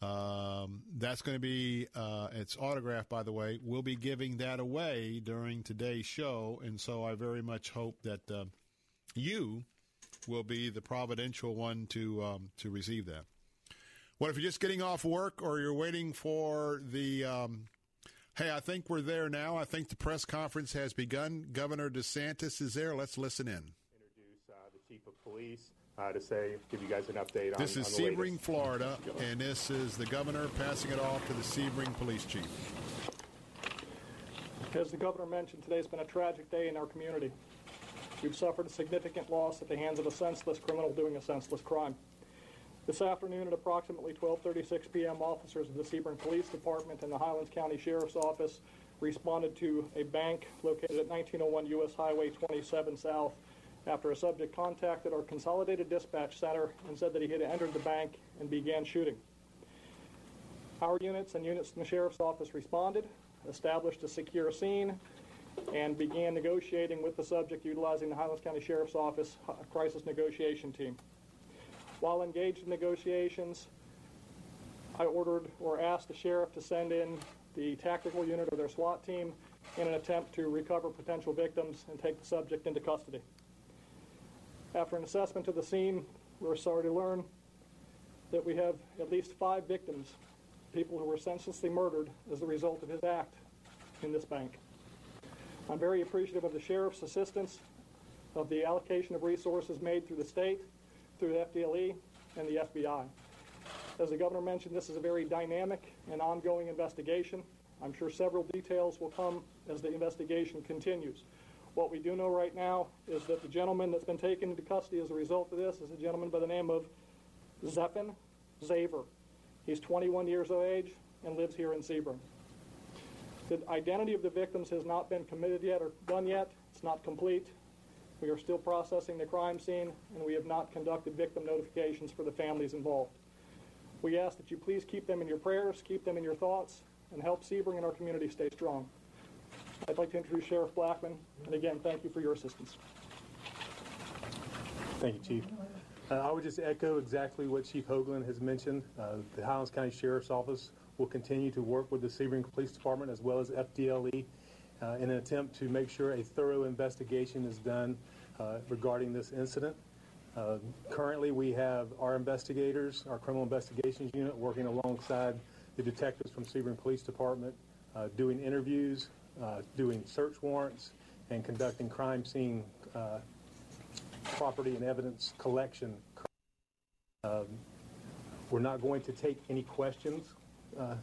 That's going to be, it's autographed, by the way. We'll be giving that away during today's show, and so I very much hope that you will be the providential one to receive that. What if you're just getting off work or you're waiting for the... Hey, I think we're there now. I think the press conference has begun. Governor DeSantis is there. Let's listen in. Introduce the chief of police to say, give you guys an update on... This is Sebring, Florida, and this is the governor passing it off to the Sebring police chief. As the governor mentioned, today's been a tragic day in our community. We've suffered a significant loss at the hands of a senseless criminal doing a senseless crime. This afternoon at approximately 12:36 p.m., officers of the Sebring Police Department and the Highlands County Sheriff's Office responded to a bank located at 1901 U.S. Highway 27 South after a subject contacted our Consolidated Dispatch Center and said that he had entered the bank and began shooting. Our units and units from the Sheriff's Office responded, established a secure scene, and began negotiating with the subject utilizing the Highlands County Sheriff's Office Crisis Negotiation Team. While engaged in negotiations, I ordered or asked the sheriff to send in the tactical unit of their SWAT team in an attempt to recover potential victims and take the subject into custody. After an assessment of the scene, we're sorry to learn that we have at least 5 victims, people who were senselessly murdered as a result of his act in this bank. I'm very appreciative of the sheriff's assistance, of the allocation of resources made through the state, through the FDLE and the FBI. As the governor mentioned, this is a very dynamic and ongoing investigation. I'm sure several details will come as the investigation continues. What we do know right now is that the gentleman that's been taken into custody as a result of this is a gentleman by the name of Zephen Xaver. He's 21 years of age and lives here in Sebring. The identity of the victims has not been committed yet or done yet. It's not complete. We are still processing the crime scene, and we have not conducted victim notifications for the families involved. We ask that you please keep them in your prayers, keep them in your thoughts, and help Sebring and our community stay strong. I'd like to introduce Sheriff Blackman, and again, thank you for your assistance. Thank you, Chief. I would just echo exactly what Chief Hoagland has mentioned. The Highlands County Sheriff's Office will continue to work with the Sebring Police Department as well as FDLE in an attempt to make sure a thorough investigation is done regarding this incident. Currently, we have our investigators, our criminal investigations unit, working alongside the detectives from Sebring Police Department, doing interviews, doing search warrants, and conducting crime scene property and evidence collection. We're not going to take any questions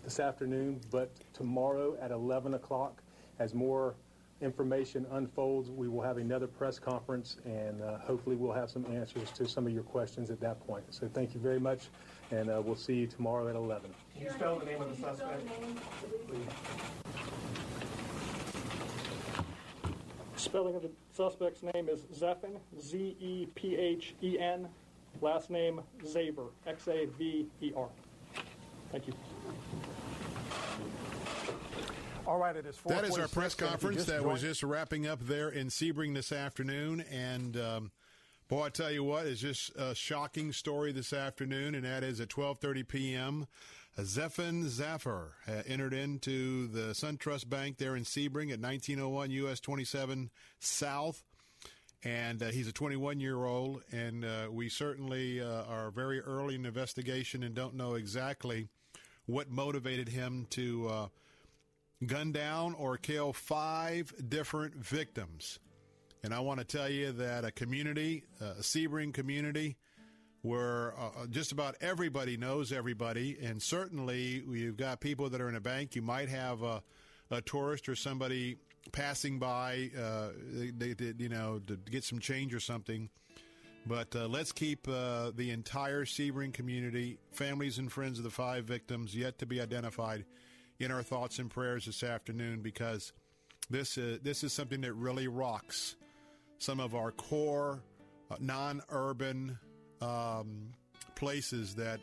this afternoon, but tomorrow at 11 o'clock, as more information unfolds, we will have another press conference, and hopefully we'll have some answers to some of your questions at that point. So thank you very much, and we'll see you tomorrow at 11. Can you spell the name of the suspect, please? Spelling of the suspect's name is Zephen, Z-E-P-H-E-N, last name Xaver, X-A-V-E-R. Thank you. All right, it is 4:46. That is our press conference that was just wrapping up there in Sebring this afternoon. And, boy, I tell you what, it's just a shocking story this afternoon, and that is at 12:30 p.m., Zephen Xaver entered into the SunTrust Bank there in Sebring at 1901 U.S. 27 South. And he's a 21-year-old, and we certainly are very early in the investigation and don't know exactly what motivated him to gun down or kill 5 different victims. And I want to tell you that a community, a Sebring community, where just about everybody knows everybody, and certainly you've got people that are in a bank. You might have a tourist or somebody passing by, you know, to get some change or something. But let's keep the entire Sebring community, families and friends of the 5 victims yet to be identified, in our thoughts and prayers this afternoon, because this is something that really rocks some of our core non-urban places that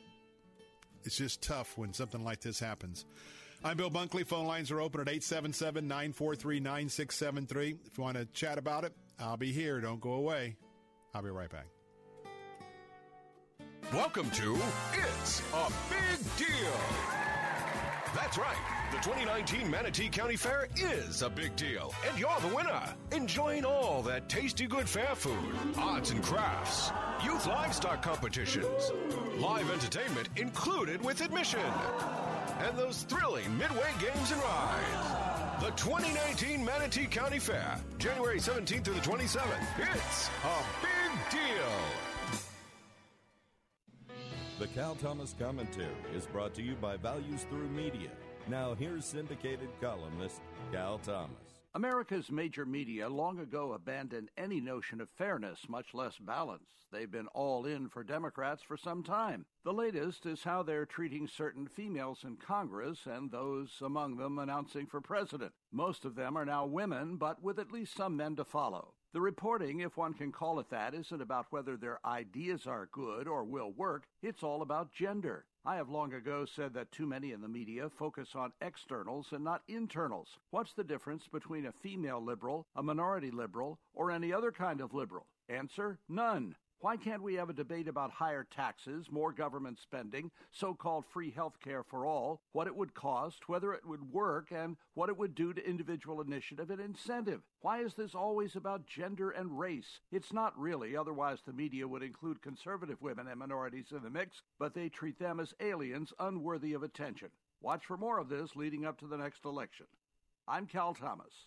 it's just tough when something like this happens. I'm Bill Bunkley. Phone lines are open at 877-943-9673. If you want to chat about it, I'll be here. Don't go away. I'll be right back. Welcome to It's a Big Deal. That's right. The 2019 Manatee County Fair is a big deal, and you're the winner. Enjoying all that tasty good fair food, arts and crafts, youth livestock competitions, live entertainment included with admission, and those thrilling midway games and rides. The 2019 Manatee County Fair, January 17th through the 27th. It's a big deal. The Cal Thomas Commentary is brought to you by Values Through Media. Now here's syndicated columnist Cal Thomas. America's major media long ago abandoned any notion of fairness, much less balance. They've been all in for Democrats for some time. The latest is how they're treating certain females in Congress and those among them announcing for president. Most of them are now women, but with at least some men to follow. The reporting, if one can call it that, isn't about whether their ideas are good or will work. It's all about gender. I have long ago said that too many in the media focus on externals and not internals. What's the difference between a female liberal, a minority liberal, or any other kind of liberal? Answer, none. Why can't we have a debate about higher taxes, more government spending, so-called free health care for all, what it would cost, whether it would work, and what it would do to individual initiative and incentive? Why is this always about gender and race? It's not really, otherwise the media would include conservative women and minorities in the mix, but they treat them as aliens unworthy of attention. Watch for more of this leading up to the next election. I'm Cal Thomas.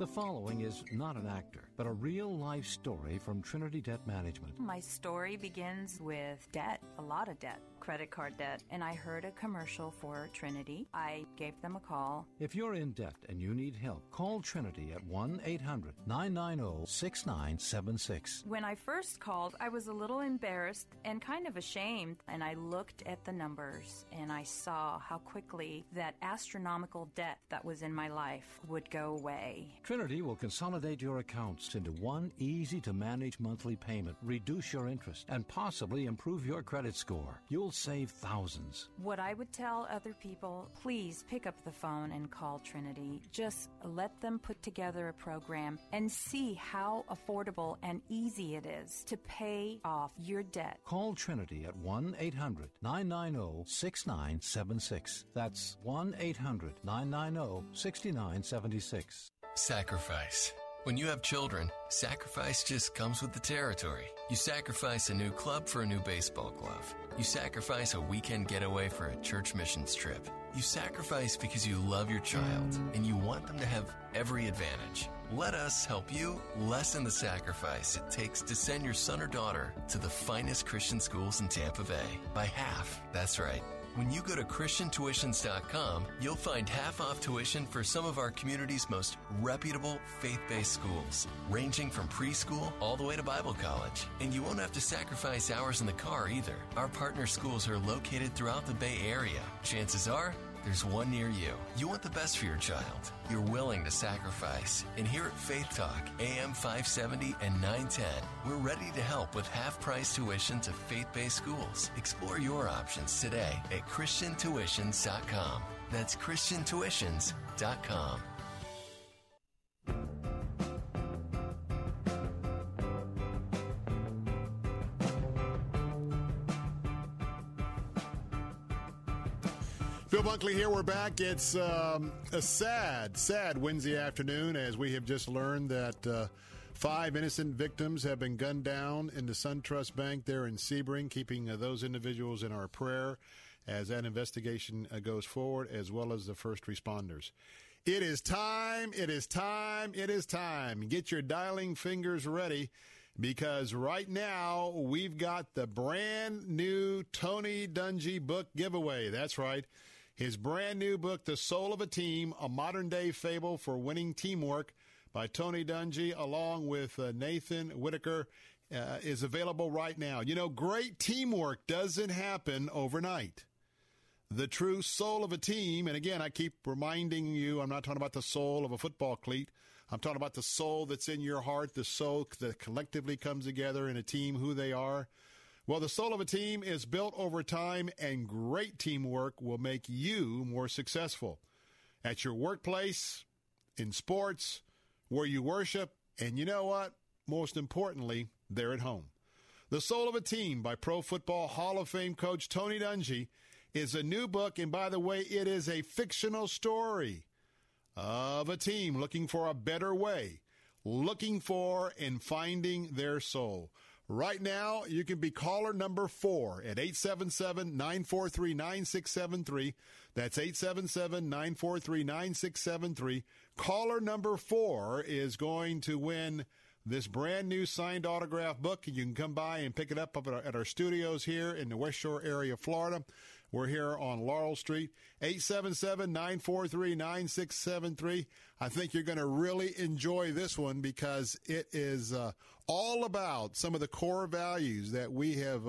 The following is not an actor, but a real-life story from Trinity Debt Management. My story begins with debt, a lot of debt, credit card debt, and I heard a commercial for Trinity. I gave them a call. If you're in debt and you need help, call Trinity at 1-800-990-6976. When I first called, I was a little embarrassed and kind of ashamed, and I looked at the numbers, and I saw how quickly that astronomical debt that was in my life would go away. Trinity will consolidate your accounts into one easy-to-manage monthly payment, reduce your interest, and possibly improve your credit score. You'll save thousands. What I would tell other people, please pick up the phone and call Trinity. Just let them put together a program and see how affordable and easy it is to pay off your debt. Call Trinity at 1-800-990-6976. That's 1-800-990-6976. Sacrifice. When you have children, sacrifice just comes with the territory. You sacrifice a new club for a new baseball glove. You sacrifice a weekend getaway for a church missions trip. You sacrifice because you love your child and you want them to have every advantage. Let us help you lessen the sacrifice it takes to send your son or daughter to the finest Christian schools in Tampa Bay. By half. That's right. When you go to ChristianTuitions.com, you'll find half-off tuition for some of our community's most reputable faith-based schools, ranging from preschool all the way to Bible college. And you won't have to sacrifice hours in the car either. Our partner schools are located throughout the Bay Area. Chances are, there's one near you. You want the best for your child. You're willing to sacrifice. And here at Faith Talk, AM 570 and 910, we're ready to help with half-price tuition to faith-based schools. Explore your options today at ChristianTuitions.com. That's ChristianTuitions.com. Bill Bunkley here. We're back. It's a sad Wednesday afternoon, as we have just learned that five innocent victims have been gunned down in the SunTrust Bank there in Sebring, keeping those individuals in our prayer as that investigation goes forward, as well as the first responders. It is time. It is time. It is time. Get your dialing fingers ready, because right now we've got the brand new Tony Dungy book giveaway. That's right. His brand new book, The Soul of a Team, A Modern-Day Fable for Winning Teamwork by Tony Dungy, along with Nathan Whitaker, is available right now. You know, great teamwork doesn't happen overnight. The true soul of a team, and again, I keep reminding you, I'm not talking about the soul of a football cleat. I'm talking about the soul that's in your heart, the soul that collectively comes together in a team, who they are. Well, the soul of a team is built over time, and great teamwork will make you more successful at your workplace, in sports, where you worship, and you know what? Most importantly, there at home. The Soul of a Team by Pro Football Hall of Fame coach Tony Dungy is a new book, and by the way, it is a fictional story of a team looking for a better way, looking for and finding their soul. Right now, you can be caller number 4 at 877-943-9673. That's 877-943-9673. Caller number 4 is going to win this brand new signed autograph book. You can come by and pick it up at our studios here in the West Shore area of Florida. We're here on Laurel Street, 877-943-9673. I think you're going to really enjoy this one, because it is all about some of the core values that we have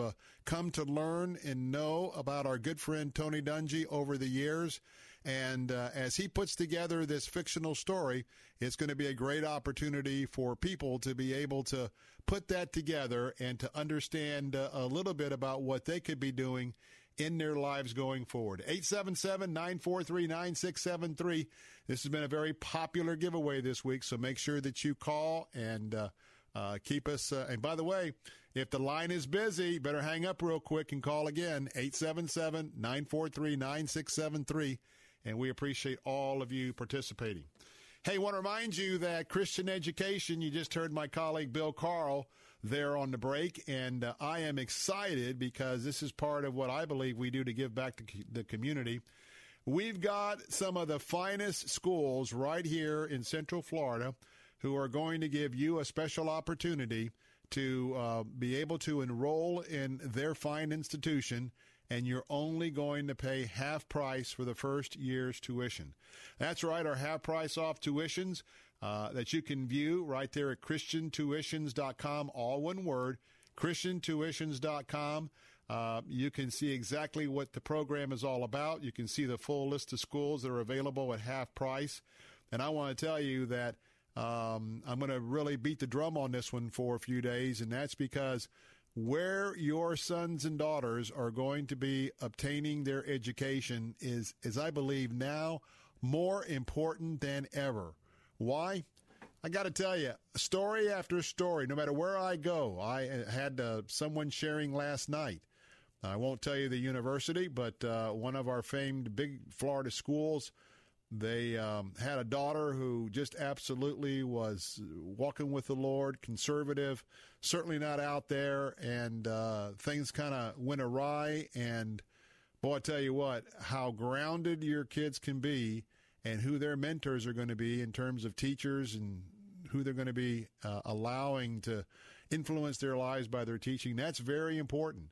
come to learn and know about our good friend Tony Dungy over the years. And as he puts together this fictional story, it's going to be a great opportunity for people to be able to put that together and to understand a little bit about what they could be doing in their lives going forward. 877-943-9673. This has been a very popular giveaway this week, so make sure that you call and Keep us, and by the way, if the line is busy, better hang up real quick and call again, 877-943-9673, and we appreciate all of you participating. Hey, want to remind you that Christian education, you just heard my colleague Bill Carl there on the break, and I am excited because this is part of what I believe we do to give back to the community. We've got some of the finest schools right here in Central Florida who are going to give you a special opportunity to be able to enroll in their fine institution, and you're only going to pay half price for the first year's tuition. That's right, our half-price off tuitions that you can view right there at christiantuitions.com, all one word, christiantuitions.com. You can see exactly what the program is all about. You can see the full list of schools that are available at half price. And I want to tell you that I'm going to really beat the drum on this one for a few days, and that's because where your sons and daughters are going to be obtaining their education is, as I believe now, more important than ever. Why? I got to tell you, story after story, no matter where I go, I had someone sharing last night. I won't tell you the university, but one of our famed big Florida schools, they had a daughter who just absolutely was walking with the Lord, conservative, certainly not out there, and things kind of went awry. And, boy, I tell you what, how grounded your kids can be and who their mentors are going to be in terms of teachers and who they're going to be allowing to influence their lives by their teaching, that's very important.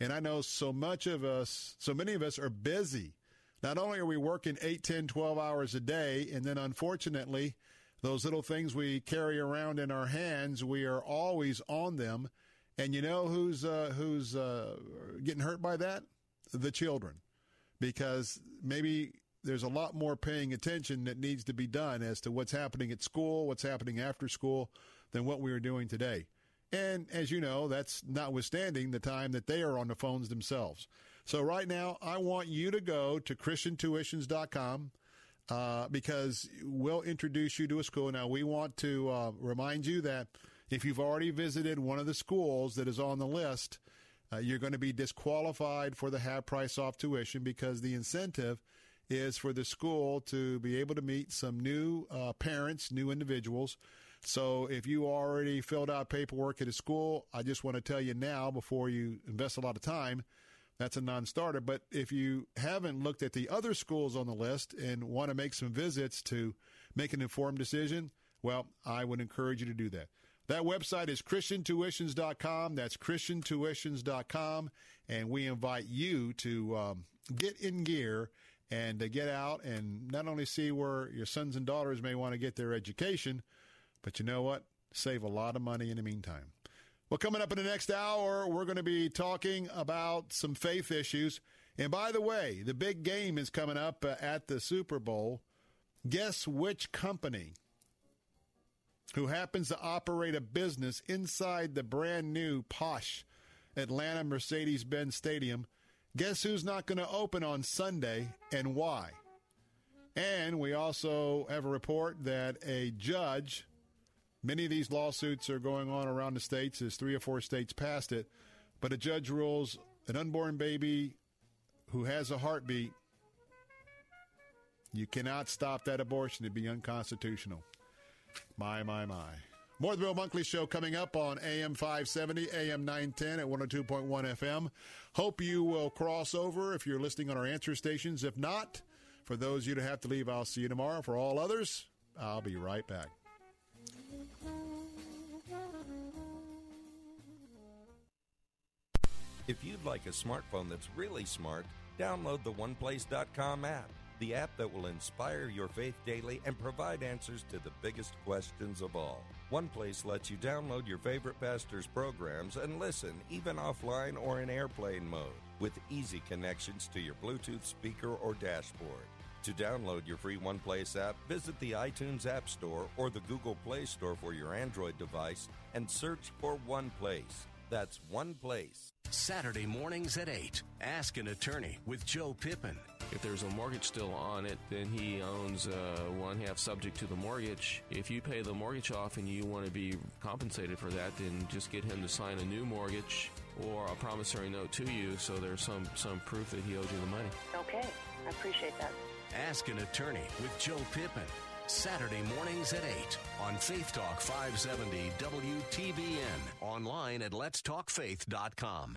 And I know so many of us are busy. Not only are we working 8, 10, 12 hours a day, and then unfortunately, those little things we carry around in our hands, we are always on them. And you know who's getting hurt by that? The children. Because maybe there's a lot more paying attention that needs to be done as to what's happening at school, what's happening after school, than what we are doing today. And as you know, that's notwithstanding the time that they are on the phones themselves. So right now, I want you to go to ChristianTuitions.com because we'll introduce you to a school. Now, we want to remind you that if you've already visited one of the schools that is on the list, you're going to be disqualified for the half-price off tuition because the incentive is for the school to be able to meet some new parents, new individuals. So if you already filled out paperwork at a school, I just want to tell you now before you invest a lot of time, that's a non-starter. But if you haven't looked at the other schools on the list and want to make some visits to make an informed decision, well, I would encourage you to do that. That website is ChristianTuitions.com. That's ChristianTuitions.com. And we invite you to get in gear and to get out and not only see where your sons and daughters may want to get their education, but you know what? Save a lot of money in the meantime. Well, coming up in the next hour, we're going to be talking about some faith issues. And by the way, the big game is coming up at the Super Bowl. Guess which company who happens to operate a business inside the brand-new posh Atlanta Mercedes-Benz Stadium. Guess who's not going to open on Sunday and why? And we also have a report that a judge... Many of these lawsuits are going on around the states, as 3 or 4 states passed it, but a judge rules an unborn baby who has a heartbeat, you cannot stop that abortion. It'd be unconstitutional. My. More of the Bill Bunkley Show coming up on AM 570, AM 910 at 102.1 FM. Hope you will cross over if you're listening on our answer stations. If not, for those of you that have to leave, I'll see you tomorrow. For all others, I'll be right back. If you'd like a smartphone that's really smart, download the OnePlace.com app, the app that will inspire your faith daily and provide answers to the biggest questions of all. OnePlace lets you download your favorite pastor's programs and listen, even offline or in airplane mode, with easy connections to your Bluetooth speaker or dashboard. To download your free OnePlace app, visit the iTunes App Store or the Google Play Store for your Android device and search for OnePlace. That's OnePlace. Saturday mornings at 8. Ask an Attorney with Joe Pippin. If there's a mortgage still on it, then he owns one half subject to the mortgage. If you pay the mortgage off and you want to be compensated for that, then just get him to sign a new mortgage or a promissory note to you so there's some proof that he owes you the money. Okay. I appreciate that. Ask an Attorney with Joe Pittman. Saturday mornings at 8 on Faith Talk 570 WTBN. Online at letstalkfaith.com.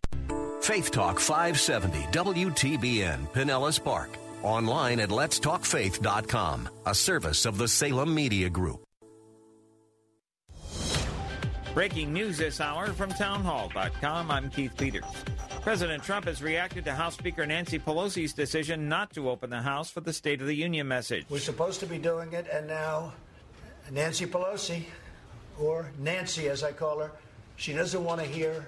Faith Talk 570 WTBN, Pinellas Park. Online at letstalkfaith.com, a service of the Salem Media Group. Breaking news this hour from townhall.com. I'm Keith Peters. President Trump has reacted to House Speaker Nancy Pelosi's decision not to open the House for the State of the Union message. We're supposed to be doing it, and now Nancy Pelosi, or Nancy as I call her, she doesn't want to hear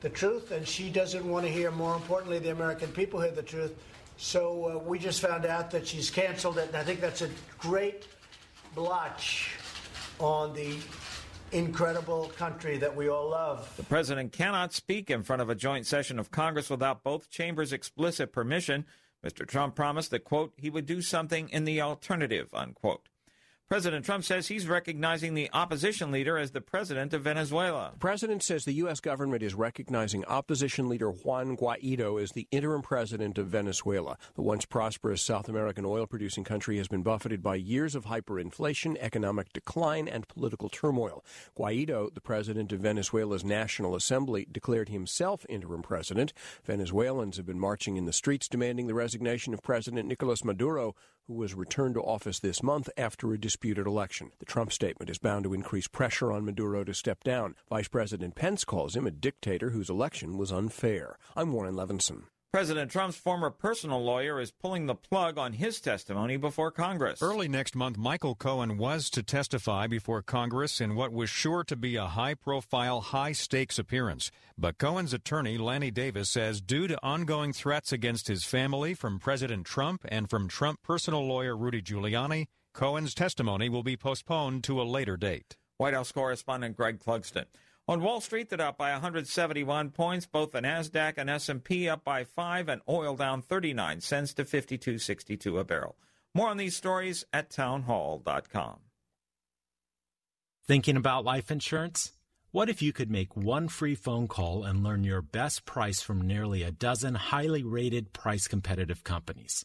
the truth, and she doesn't want to hear, more importantly, the American people hear the truth. So we just found out that she's canceled it, and I think that's a great blotch on the incredible country that we all love. The president cannot speak in front of a joint session of Congress without both chambers' explicit permission. Mr. Trump promised that, quote, he would do something in the alternative, unquote. President Trump says he's recognizing the opposition leader as the president of Venezuela. The president says the U.S. government is recognizing opposition leader Juan Guaido as the interim president of Venezuela. The once prosperous South American oil-producing country has been buffeted by years of hyperinflation, economic decline, and political turmoil. Guaido, the president of Venezuela's National Assembly, declared himself interim president. Venezuelans have been marching in the streets demanding the resignation of President Nicolas Maduro, who was returned to office this month after a disputed election. The Trump statement is bound to increase pressure on Maduro to step down. Vice President Pence calls him a dictator whose election was unfair. I'm Warren Levinson. President Trump's former personal lawyer is pulling the plug on his testimony before Congress. Early next month, Michael Cohen was to testify before Congress in what was sure to be a high-profile, high-stakes appearance. But Cohen's attorney, Lanny Davis, says due to ongoing threats against his family from President Trump and from Trump personal lawyer Rudy Giuliani, Cohen's testimony will be postponed to a later date. White House correspondent Greg Clugston. On Wall Street, they're up by 171 points, both the NASDAQ and S&P up by 5, and oil down 39 cents to $52.62 a barrel. More on these stories at townhall.com. Thinking about life insurance? What if you could make one free phone call and learn your best price from nearly a dozen highly rated price-competitive companies?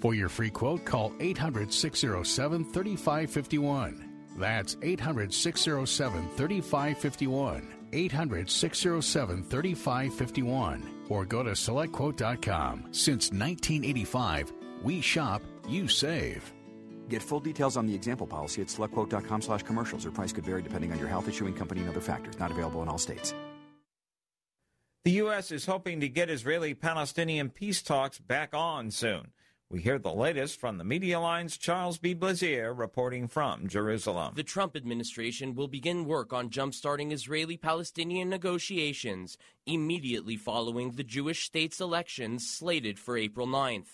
For your free quote, call 800-607-3551. That's 800-607-3551. 800-607-3551, or go to selectquote.com. Since 1985, we shop, you save. Get full details on the example policy at selectquote.com/commercials, or price could vary depending on your health, issuing company, and other factors. Not available in all states. The U.S. is hoping to get Israeli-Palestinian peace talks back on soon. We hear the latest from the Media Line's Charles B. Blazier reporting from Jerusalem. The Trump administration will begin work on jump-starting Israeli-Palestinian negotiations immediately following the Jewish state's elections slated for April 9th.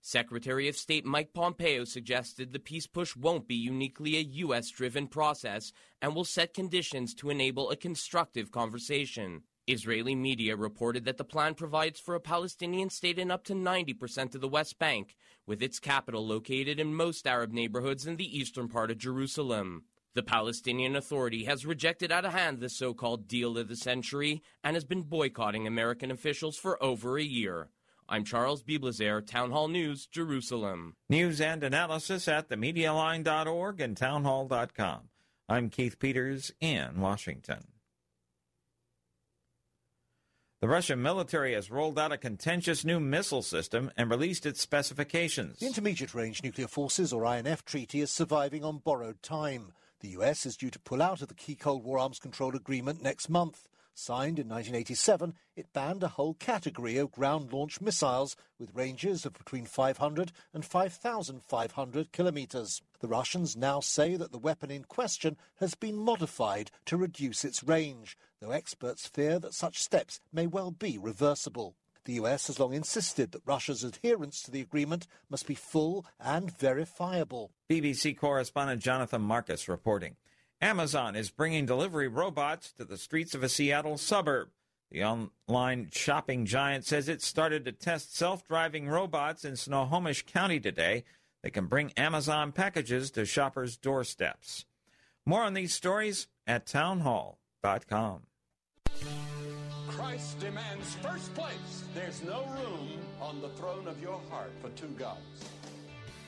Secretary of State Mike Pompeo suggested the peace push won't be uniquely a U.S.-driven process and will set conditions to enable a constructive conversation. Israeli media reported that the plan provides for a Palestinian state in up to 90% of the West Bank, with its capital located in most Arab neighborhoods in the eastern part of Jerusalem. The Palestinian Authority has rejected out of hand the so-called deal of the century and has been boycotting American officials for over a year. I'm Charles B. Blazier, Town Hall News, Jerusalem. News and analysis at themedialine.org and townhall.com. I'm Keith Peters in Washington. The Russian military has rolled out a contentious new missile system and released its specifications. The Intermediate-Range Nuclear Forces, or INF, treaty is surviving on borrowed time. The U.S. is due to pull out of the key Cold War arms control agreement next month. Signed in 1987, it banned a whole category of ground-launched missiles with ranges of between 500 and 5,500 kilometers. The Russians now say that the weapon in question has been modified to reduce its range, though experts fear that such steps may well be reversible. The US has long insisted that Russia's adherence to the agreement must be full and verifiable. BBC correspondent Jonathan Marcus reporting. Amazon is bringing delivery robots to the streets of a Seattle suburb. The online shopping giant says it started to test self-driving robots in Snohomish County today. They can bring Amazon packages to shoppers' doorsteps. More on these stories at townhall.com. Christ demands first place. There's no room on the throne of your heart for two gods.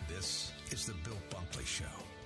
This is the Bill Bunkley Show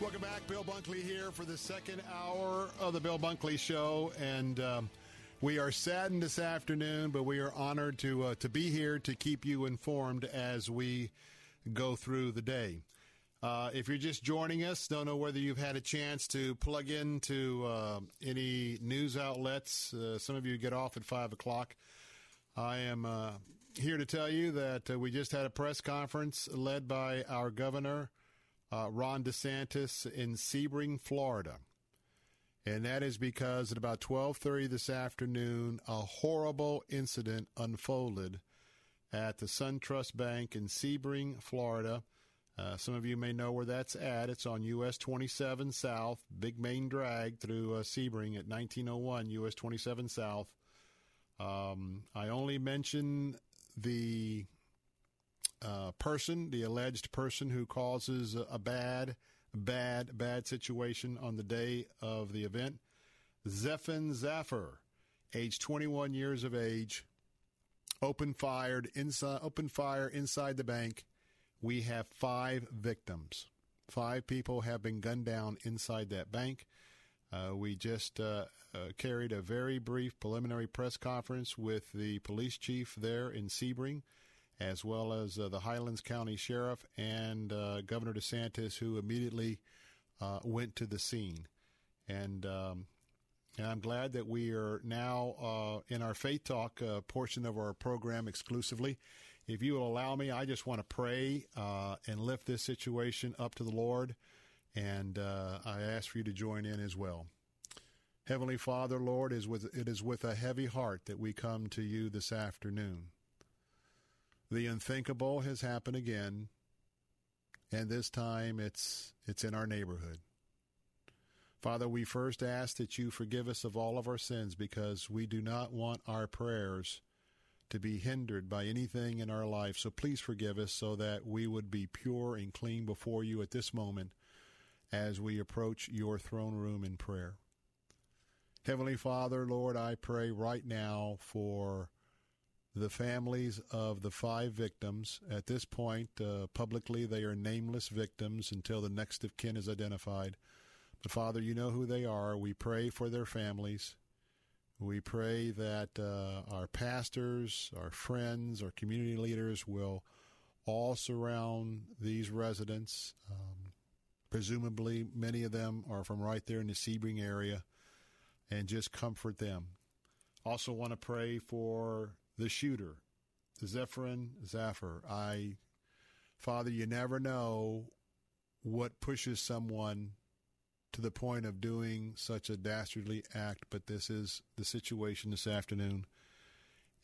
Welcome back. Bill Bunkley here for the second hour of the Bill Bunkley Show. And we are saddened this afternoon, but we are honored to be here to keep you informed as we go through the day. If you're just joining us, don't know whether you've had a chance to plug into any news outlets. Some of you get off at 5 o'clock. I am here to tell you that we just had a press conference led by our governor, Ron DeSantis, in Sebring, Florida. And that is because at about 12:30 this afternoon, a horrible incident unfolded at the SunTrust Bank in Sebring, Florida. Some of you may know where that's at. It's on U.S. 27 South, big main drag through Sebring at 1901 U.S. 27 South. I only mention the alleged person who causes a bad situation on the day of the event. Zephen Xaver, age 21 years of age, opened fire inside the bank. We have 5 victims. 5 people have been gunned down inside that bank. We just carried a very brief preliminary press conference with the police chief there in Sebring, as well as the Highlands County Sheriff and Governor DeSantis, who immediately went to the scene. And I'm glad that we are now in our Faith Talk portion of our program exclusively. If you will allow me, I just want to pray and lift this situation up to the Lord, and I ask for you to join in as well. Heavenly Father, Lord, it is with a heavy heart that we come to you this afternoon. The unthinkable has happened again, and this time it's in our neighborhood. Father, we first ask that you forgive us of all of our sins, because we do not want our prayers to be hindered by anything in our life. So please forgive us so that we would be pure and clean before you at this moment as we approach your throne room in prayer. Heavenly Father, Lord, I pray right now for the families of the 5 victims. At this point, publicly, they are nameless victims until the next of kin is identified. But Father, you know who they are. We pray for their families. We pray that our pastors, our friends, our community leaders will all surround these residents. Presumably, many of them are from right there in the Sebring area, and just comfort them. Also want to pray for the shooter, Zephen Xaver. Father, you never know what pushes someone to the point of doing such a dastardly act, but this is the situation this afternoon.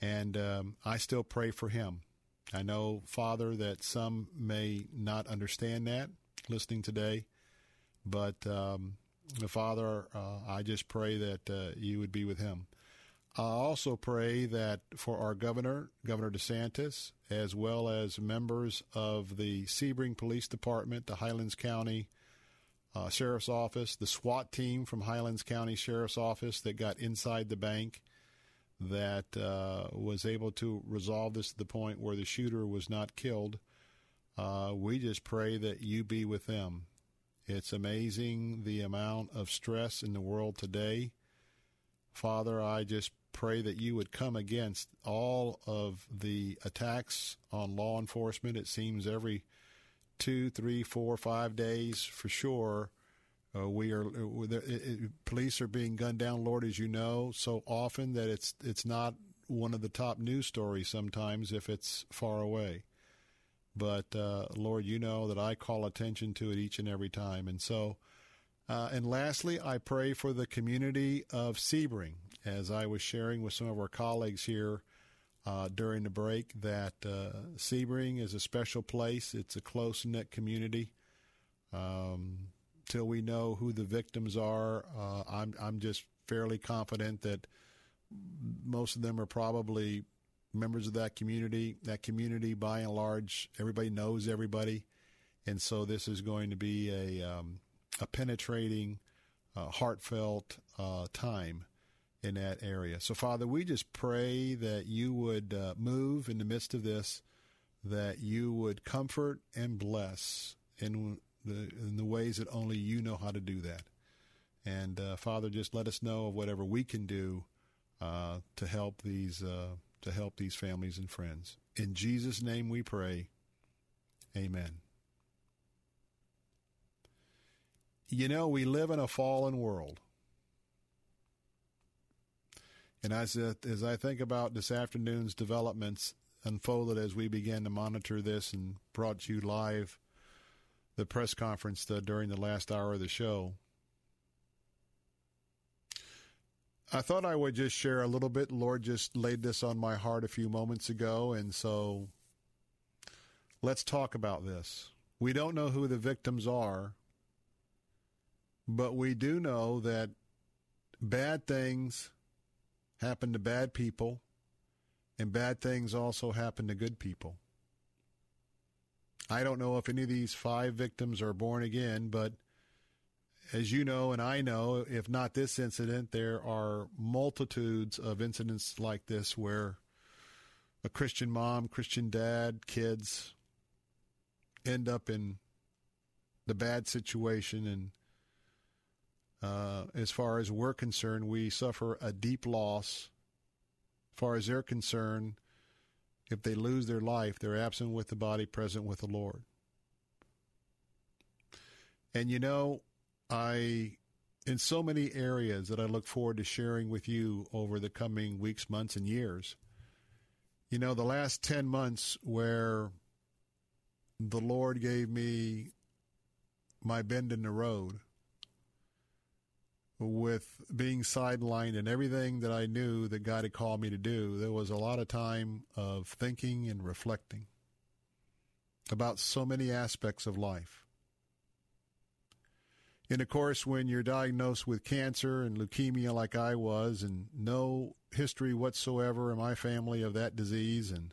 And I still pray for him. I know, Father, that some may not understand that listening today, but Father, I just pray that you would be with him. I also pray that for our governor, Governor DeSantis, as well as members of the Sebring Police Department, the Highlands County Sheriff's Office, the SWAT team from Highlands County Sheriff's Office that got inside the bank, that was able to resolve this to the point where the shooter was not killed. We just pray that you be with them. It's amazing the amount of stress in the world today. Father, I just pray that you would come against all of the attacks on law enforcement. It seems every 2, 3, 4, 5 days for sure. Police are being gunned down, Lord, as you know, so often that it's not one of the top news stories sometimes if it's far away. But, Lord, you know that I call attention to it each and every time. And so, and lastly, I pray for the community of Sebring. As I was sharing with some of our colleagues here during the break, that Sebring is a special place. It's a close-knit community. Till we know who the victims are, I'm just fairly confident that most of them are probably members of that community. That community, by and large, everybody knows everybody. And so this is going to be a penetrating, heartfelt time in that area. So, Father, we just pray that you would move in the midst of this, that you would comfort and bless in the ways that only you know how to do that. And, Father, just let us know of whatever we can do to help these families and friends. In Jesus' name we pray. Amen. You know, we live in a fallen world. And as I think about this afternoon's developments unfolded as we began to monitor this and brought to you live the press conference during the last hour of the show, I thought I would just share a little bit. Lord just laid this on my heart a few moments ago, and so let's talk about this. We don't know who the victims are, but we do know that bad things happen to bad people, and bad things also happen to good people. I don't know if any of these 5 victims are born again, but as you know, and I know, if not this incident, there are multitudes of incidents like this where a Christian mom, Christian dad, kids end up in the bad situation. And as far as we're concerned, we suffer a deep loss. As far as they're concerned, if they lose their life, they're absent with the body, present with the Lord. And you know, in so many areas that I look forward to sharing with you over the coming weeks, months, and years, you know, the last 10 months where the Lord gave me my bend in the road with being sidelined and everything that I knew that God had called me to do, there was a lot of time of thinking and reflecting about so many aspects of life. And, of course, when you're diagnosed with cancer and leukemia like I was, and no history whatsoever in my family of that disease, and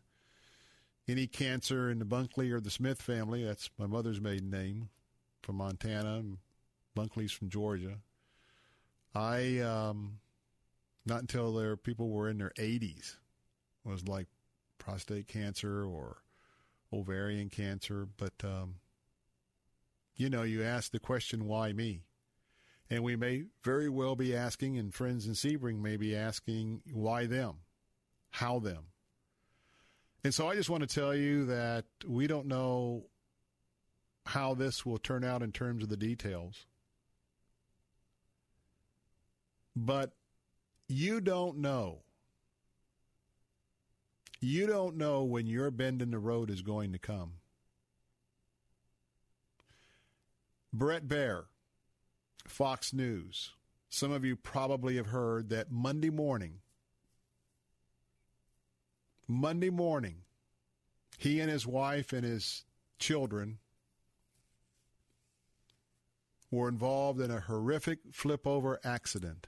any cancer in the Bunkley or the Smith family, that's my mother's maiden name, from Montana, and Bunkley's from Georgia. I, not until their people were in their 80s, was like prostate cancer or ovarian cancer, but you know, you ask the question, why me? And we may very well be asking, and friends in Sebring may be asking, why them? How them? And so I just want to tell you that we don't know how this will turn out in terms of the details. But you don't know. You don't know when your bend in the road is going to come. Bret Baier, Fox News. Some of you probably have heard that Monday morning, He and his wife and his children were involved in a horrific flip-over accident.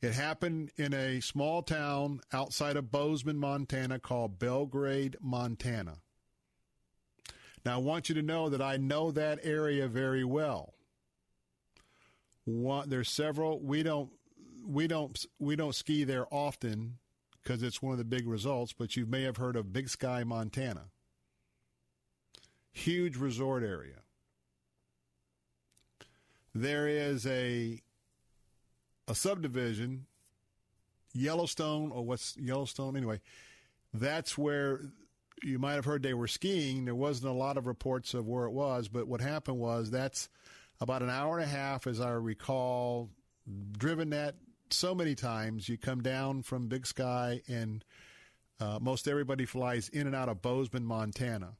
It happened in a small town outside of Bozeman, Montana, called Belgrade, Montana. Now, I want you to know that I know that area very well. There's several. We don't ski there often because it's one of the big resorts, but you may have heard of Big Sky, Montana. Huge resort area. There is a subdivision, Yellowstone, anyway. That's where you might have heard they were skiing. There wasn't a lot of reports of where it was, but what happened was that's about an hour and a half, as I recall, driven that so many times. You come down from Big Sky, and most everybody flies in and out of Bozeman, Montana.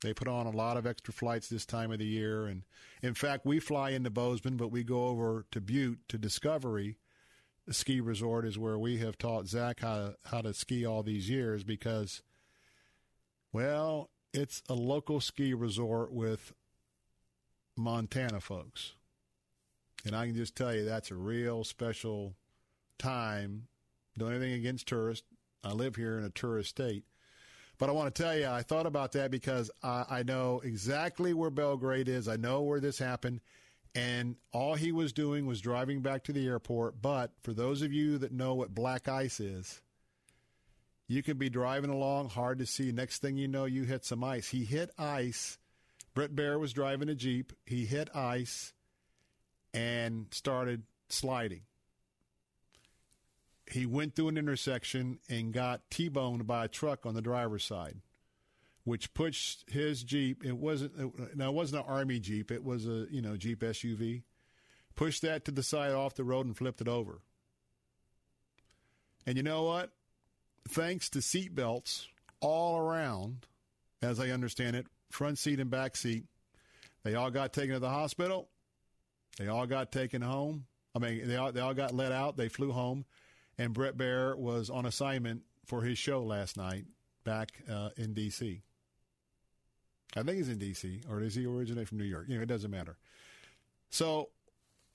They put on a lot of extra flights this time of the year. And in fact, we fly into Bozeman, but we go over to Butte to Discovery. The ski resort is where we have taught Zach how to ski all these years because, well, it's a local ski resort with Montana folks. And I can just tell you that's a real special time. Don't anything against tourists. I live here in a tourist state. But I want to tell you, I thought about that because I know exactly where Belgrade is. I know where this happened. And all he was doing was driving back to the airport. But for those of you that know what black ice is, you can be driving along, hard to see. Next thing you know, you hit some ice. He hit ice. Bret Baier was driving a Jeep. He hit ice and started sliding. He went through an intersection and got T-boned by a truck on the driver's side, which pushed his Jeep. It wasn't an Army Jeep. It was a, Jeep SUV. Pushed that to the side off the road and flipped it over. And you know what? Thanks to seatbelts all around, as I understand it, front seat and back seat, they all got taken to the hospital. They all got taken home. They all got let out. They flew home. And Bret Baier was on assignment for his show last night back in D.C. I think he's in D.C., or does he originate from New York? It doesn't matter. So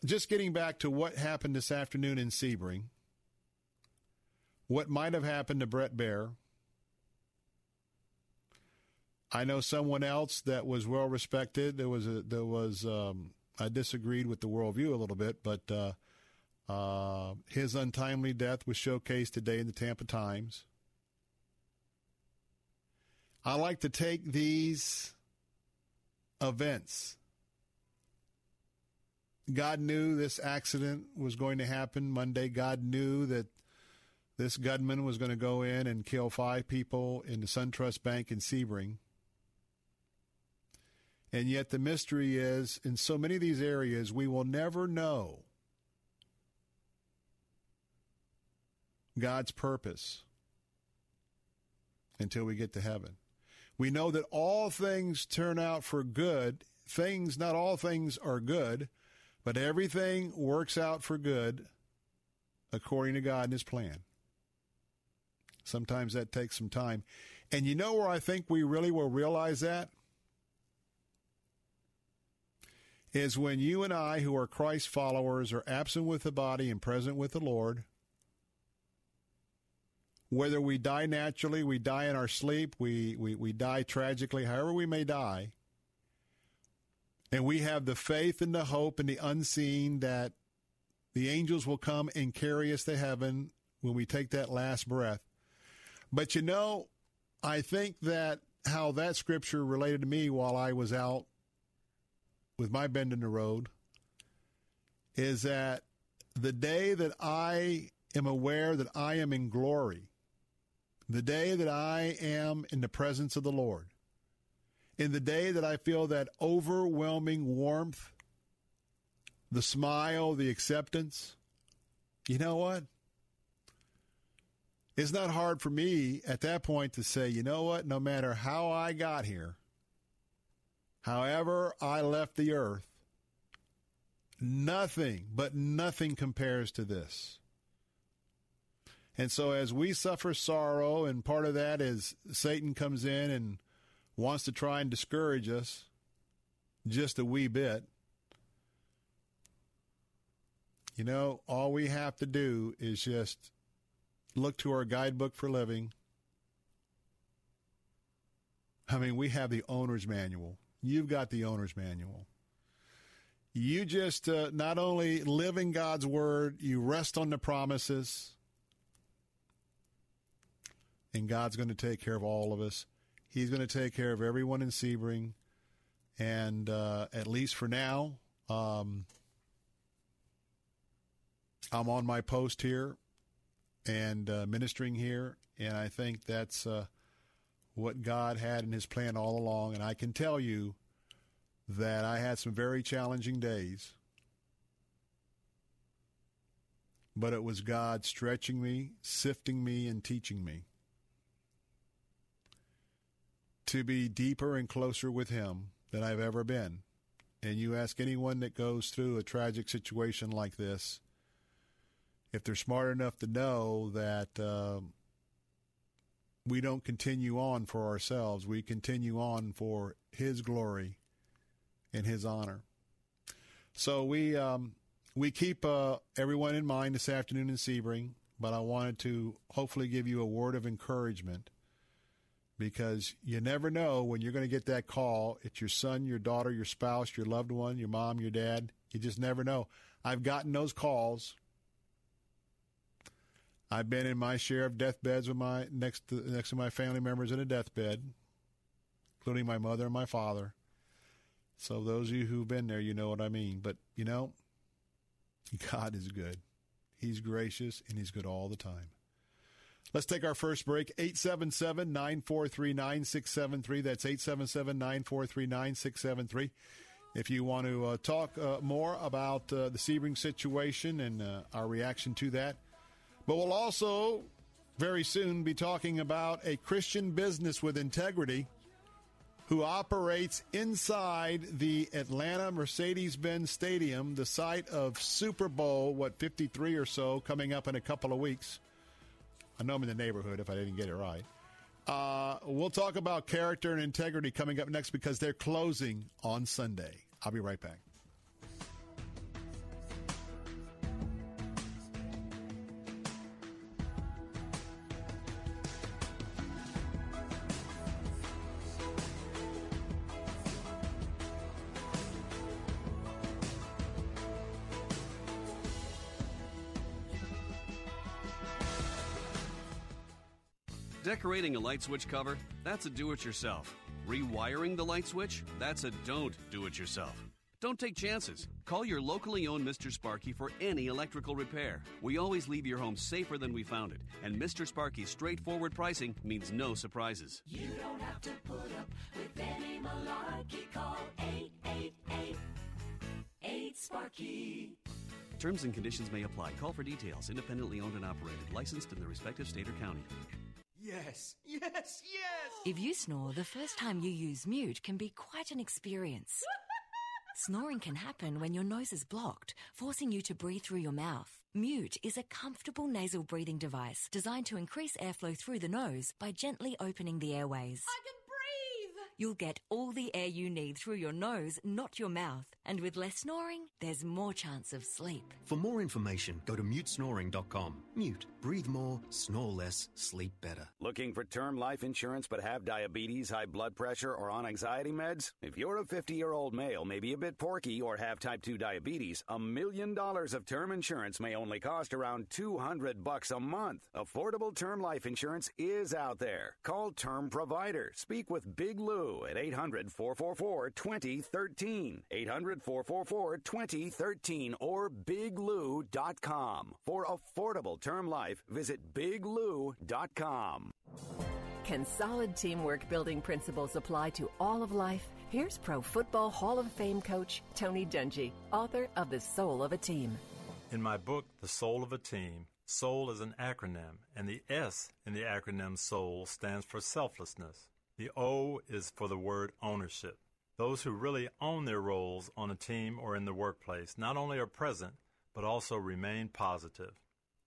just getting back to what happened this afternoon in Sebring, what might have happened to Bret Baier. I know someone else that was well-respected. I disagreed with the worldview a little bit, but his untimely death was showcased today in the Tampa Times. I like to take these events. God knew this accident was going to happen Monday. God knew that this gunman was going to go in and kill 5 people in the SunTrust Bank in Sebring. And yet the mystery is, in so many of these areas, we will never know God's purpose until we get to heaven. We know that all things turn out for good. Not all things are good, but everything works out for good according to God and his plan. Sometimes that takes some time. And you know where I think we really will realize that? Is when you and I, who are Christ followers, are absent with the body and present with the Lord. Whether we die naturally, we die in our sleep, we die tragically, however we may die, and we have the faith and the hope and the unseen that the angels will come and carry us to heaven when we take that last breath. But I think that how that scripture related to me while I was out with my bend in the road is that the day that I am aware that I am in glory, the day that I am in the presence of the Lord, in the day that I feel that overwhelming warmth, the smile, the acceptance, you know what? It's not hard for me at that point to say, you know what, no matter how I got here, however I left the earth, nothing but nothing compares to this. And so as we suffer sorrow, and part of that is Satan comes in and wants to try and discourage us just a wee bit, you know, all we have to do is just look to our guidebook for living. I mean, we have the owner's manual. You've got the owner's manual. You just not only live in God's word, you rest on the promises, and God's going to take care of all of us. He's going to take care of everyone in Sebring, and at least for now, I'm on my post here and ministering here, and I think that's what God had in his plan all along. And I can tell you that I had some very challenging days, but it was God stretching me, sifting me, and teaching me to be deeper and closer with him than I've ever been. And you ask anyone that goes through a tragic situation like this, if they're smart enough to know that we don't continue on for ourselves, we continue on for his glory and his honor. So we keep everyone in mind this afternoon in Sebring, but I wanted to hopefully give you a word of encouragement, because you never know when you're going to get that call. It's your son, your daughter, your spouse, your loved one, your mom, your dad. You just never know. I've gotten those calls. I've been in my share of deathbeds with my next to my family members in a deathbed, including my mother and my father. So those of you who've been there, you know what I mean. But, you know, God is good. He's gracious, and he's good all the time. Let's take our first break. 877-943-9673. That's 877-943-9673. If you want to talk more about the Sebring situation and our reaction to that. But we'll also very soon be talking about a Christian business with integrity who operates inside the Atlanta Mercedes-Benz Stadium, the site of Super Bowl, 53 or so, coming up in a couple of weeks. I know I'm in the neighborhood if I didn't get it right. We'll talk about character and integrity coming up next, because they're closing on Sunday. I'll be right back. Decorating a light switch cover? That's a do-it-yourself. Rewiring the light switch? That's a don't do-it-yourself. Don't take chances. Call your locally owned Mr. Sparky for any electrical repair. We always leave your home safer than we found it, and Mr. Sparky's straightforward pricing means no surprises. You don't have to put up with any malarkey. Call 888-8-SPARKY. Terms and conditions may apply. Call for details. Independently owned and operated. Licensed in the respective state or county. Yes, yes, yes! If you snore, the first time you use mute can be quite an experience. Snoring can happen when your nose is blocked, forcing you to breathe through your mouth. Mute is a comfortable nasal breathing device designed to increase airflow through the nose by gently opening the airways. I can breathe! You'll get all the air you need through your nose, not your mouth. And with less snoring, there's more chance of sleep. For more information, go to mutesnoring.com. Mute. Breathe more, snore less, sleep better. Looking for term life insurance but have diabetes, high blood pressure, or on anxiety meds? If you're a 50-year-old male, maybe a bit porky, or have type 2 diabetes, $1 million of term insurance may only cost around $200 a month. Affordable term life insurance is out there. Call Term Provider. Speak with Big Lou at 800-444-2013. 800-444-2013 or BigLou.com. For affordable term life, visit BigLou.com. Can solid teamwork building principles apply to all of life? Here's Pro Football Hall of Fame coach Tony Dungy, author of The Soul of a Team. In my book, The Soul of a Team, soul is an acronym, and the S in the acronym soul stands for selflessness. The O is for the word ownership. Those who really own their roles on a team or in the workplace not only are present, but also remain positive.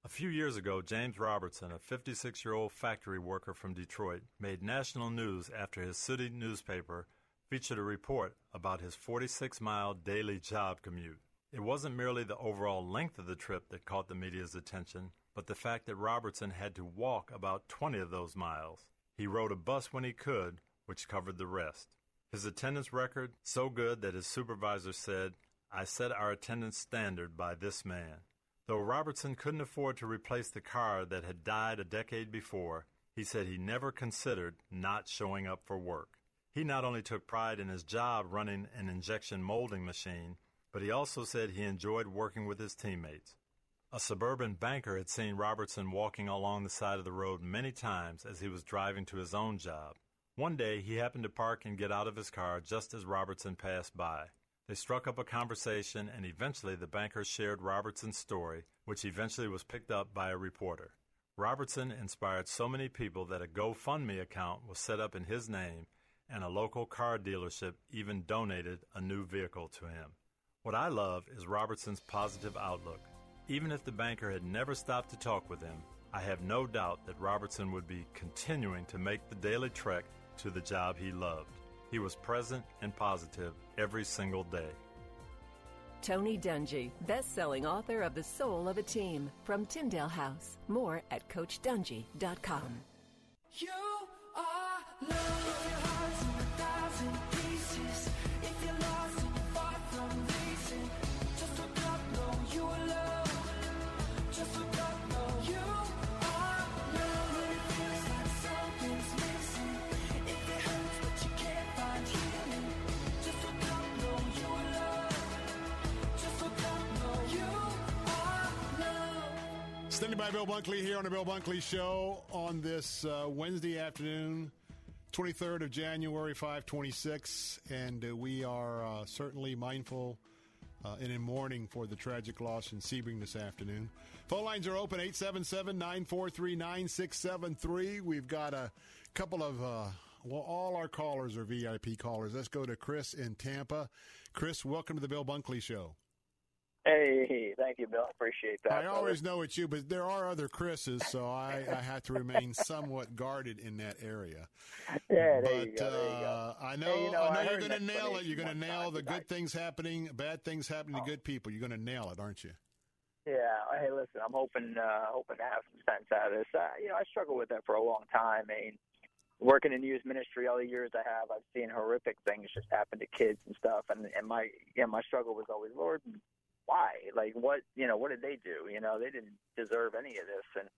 A few years ago, James Robertson, a 56-year-old factory worker from Detroit, made national news after his city newspaper featured a report about his 46-mile daily job commute. It wasn't merely the overall length of the trip that caught the media's attention, but the fact that Robertson had to walk about 20 of those miles. He rode a bus when he could, which covered the rest. His attendance record, so good that his supervisor said, "I set our attendance standard by this man." Though Robertson couldn't afford to replace the car that had died a decade before, he said he never considered not showing up for work. He not only took pride in his job running an injection molding machine, but he also said he enjoyed working with his teammates. A suburban banker had seen Robertson walking along the side of the road many times as he was driving to his own job. One day, he happened to park and get out of his car just as Robertson passed by. They struck up a conversation, and eventually the banker shared Robertson's story, which eventually was picked up by a reporter. Robertson inspired so many people that a GoFundMe account was set up in his name, and a local car dealership even donated a new vehicle to him. What I love is Robertson's positive outlook. Even if the banker had never stopped to talk with him, I have no doubt that Robertson would be continuing to make the daily trek to the job he loved. He was present and positive every single day. Tony Dungy, best-selling author of The Soul of a Team, from Tyndale House. More at CoachDungy.com. You are loved. Standing by, Bill Bunkley here on the Bill Bunkley Show on this Wednesday afternoon, 23rd of January, 526. And we are certainly mindful and in mourning for the tragic loss in Sebring this afternoon. Phone lines are open, 877-943-9673. We've got a couple of, all our callers are VIP callers. Let's go to Chris in Tampa. Chris, welcome to the Bill Bunkley Show. Hey, thank you, Bill. I appreciate that. I always know it's you, but there are other Chris's, so I have to remain somewhat guarded in that area. Yeah, there you go. I know you're going to nail it. You're going to nail the good things happening, bad things happening to good people. You're going to nail it, aren't you? Yeah. Hey, listen, I'm hoping to have some sense out of this. I struggled with that for a long time. I mean, working in youth ministry all the years I have, I've seen horrific things just happen to kids and stuff, and my struggle was always, Lord, why? Like, what, what did they do? They didn't deserve any of this. And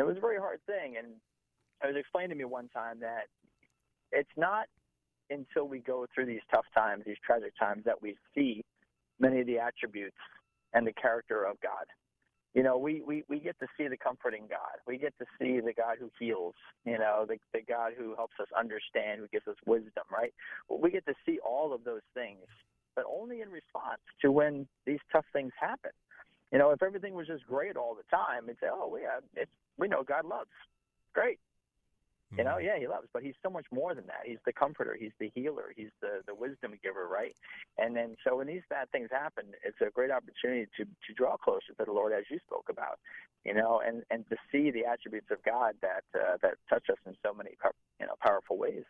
it was a very hard thing. And it was explained to me one time that it's not until we go through these tough times, these tragic times, that we see many of the attributes and the character of God. We get to see the comforting God. We get to see the God who heals, the God who helps us understand, who gives us wisdom, right? Well, we get to see all of those things, but only in response to when these tough things happen. If everything was just great all the time, it'd say, we know God loves. Great. Mm-hmm. He loves, but he's so much more than that. He's the comforter. He's the healer. He's the wisdom giver, right? And then so when these bad things happen, it's a great opportunity to draw closer to the Lord, as you spoke about, and to see the attributes of God that touch us in so many powerful ways.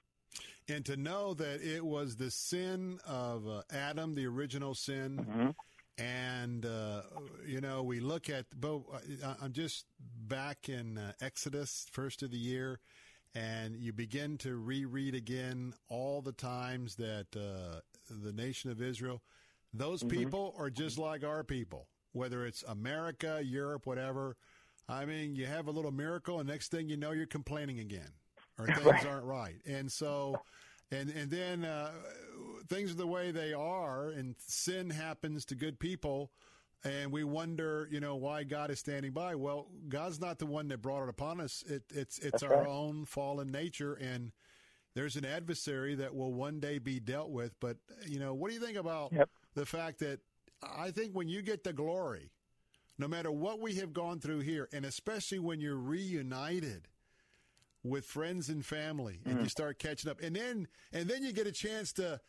And to know that it was the sin of Adam, the original sin, mm-hmm. and we look at. I'm just back in Exodus, first of the year, and you begin to reread again all the times that the nation of Israel, those mm-hmm. people are just like our people, whether it's America, Europe, whatever. I mean, you have a little miracle, and next thing you know, you're complaining again. Or things aren't right. And so, and then things are the way they are, and sin happens to good people, and we wonder, why God is standing by. Well, God's not the one that brought it upon us. It's our own fallen nature, and there's an adversary that will one day be dealt with. But, what do you think about the fact that I think when you get the glory, no matter what we have gone through here, and especially when you're reunited with friends and family, and you start catching up. And then you get a chance to,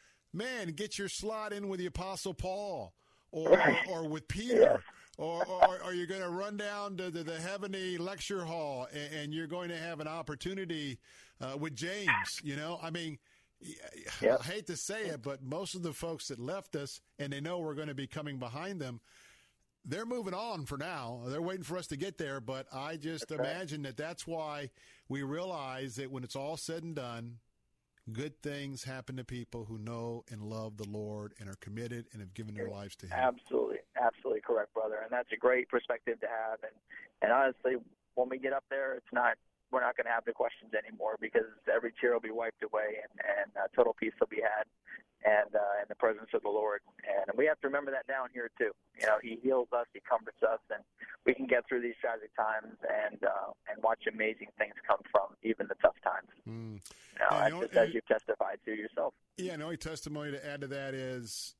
get your slot in with the Apostle Paul or with Peter Or are you going to run down to the Heavenly Lecture Hall and you're going to have an opportunity with James? You know, I mean, yep. I hate to say it, but most of the folks that left us and they know we're going to be coming behind them, they're moving on for now. They're waiting for us to get there. But I just imagine that that's why we realize that when it's all said and done, good things happen to people who know and love the Lord and are committed and have given their lives to Him. Absolutely. Absolutely correct, brother. And that's a great perspective to have. And honestly, when we get up there, we're not going to have the questions anymore because every tear will be wiped away and total peace will be had and the presence of the Lord. And we have to remember that down here, too. You know, He heals us, He comforts us, and we can get through these tragic times and watch amazing things come from even the tough times. Mm. As you've testified to yourself. Yeah, the only testimony to add to that is,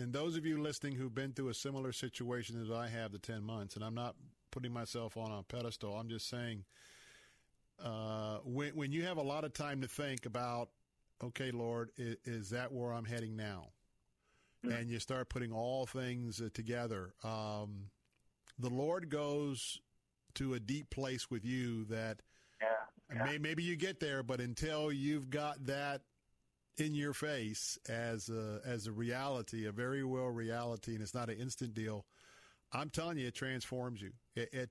and those of you listening who've been through a similar situation as I have the 10 months, and I'm not putting myself on a pedestal, I'm just saying when you have a lot of time to think about, okay, Lord, is that where I'm heading now? Mm-hmm. And you start putting all things together. The Lord goes to a deep place with you that maybe you get there, but until you've got that in your face as a reality, a very real reality, and it's not an instant deal, I'm telling you, it transforms you. It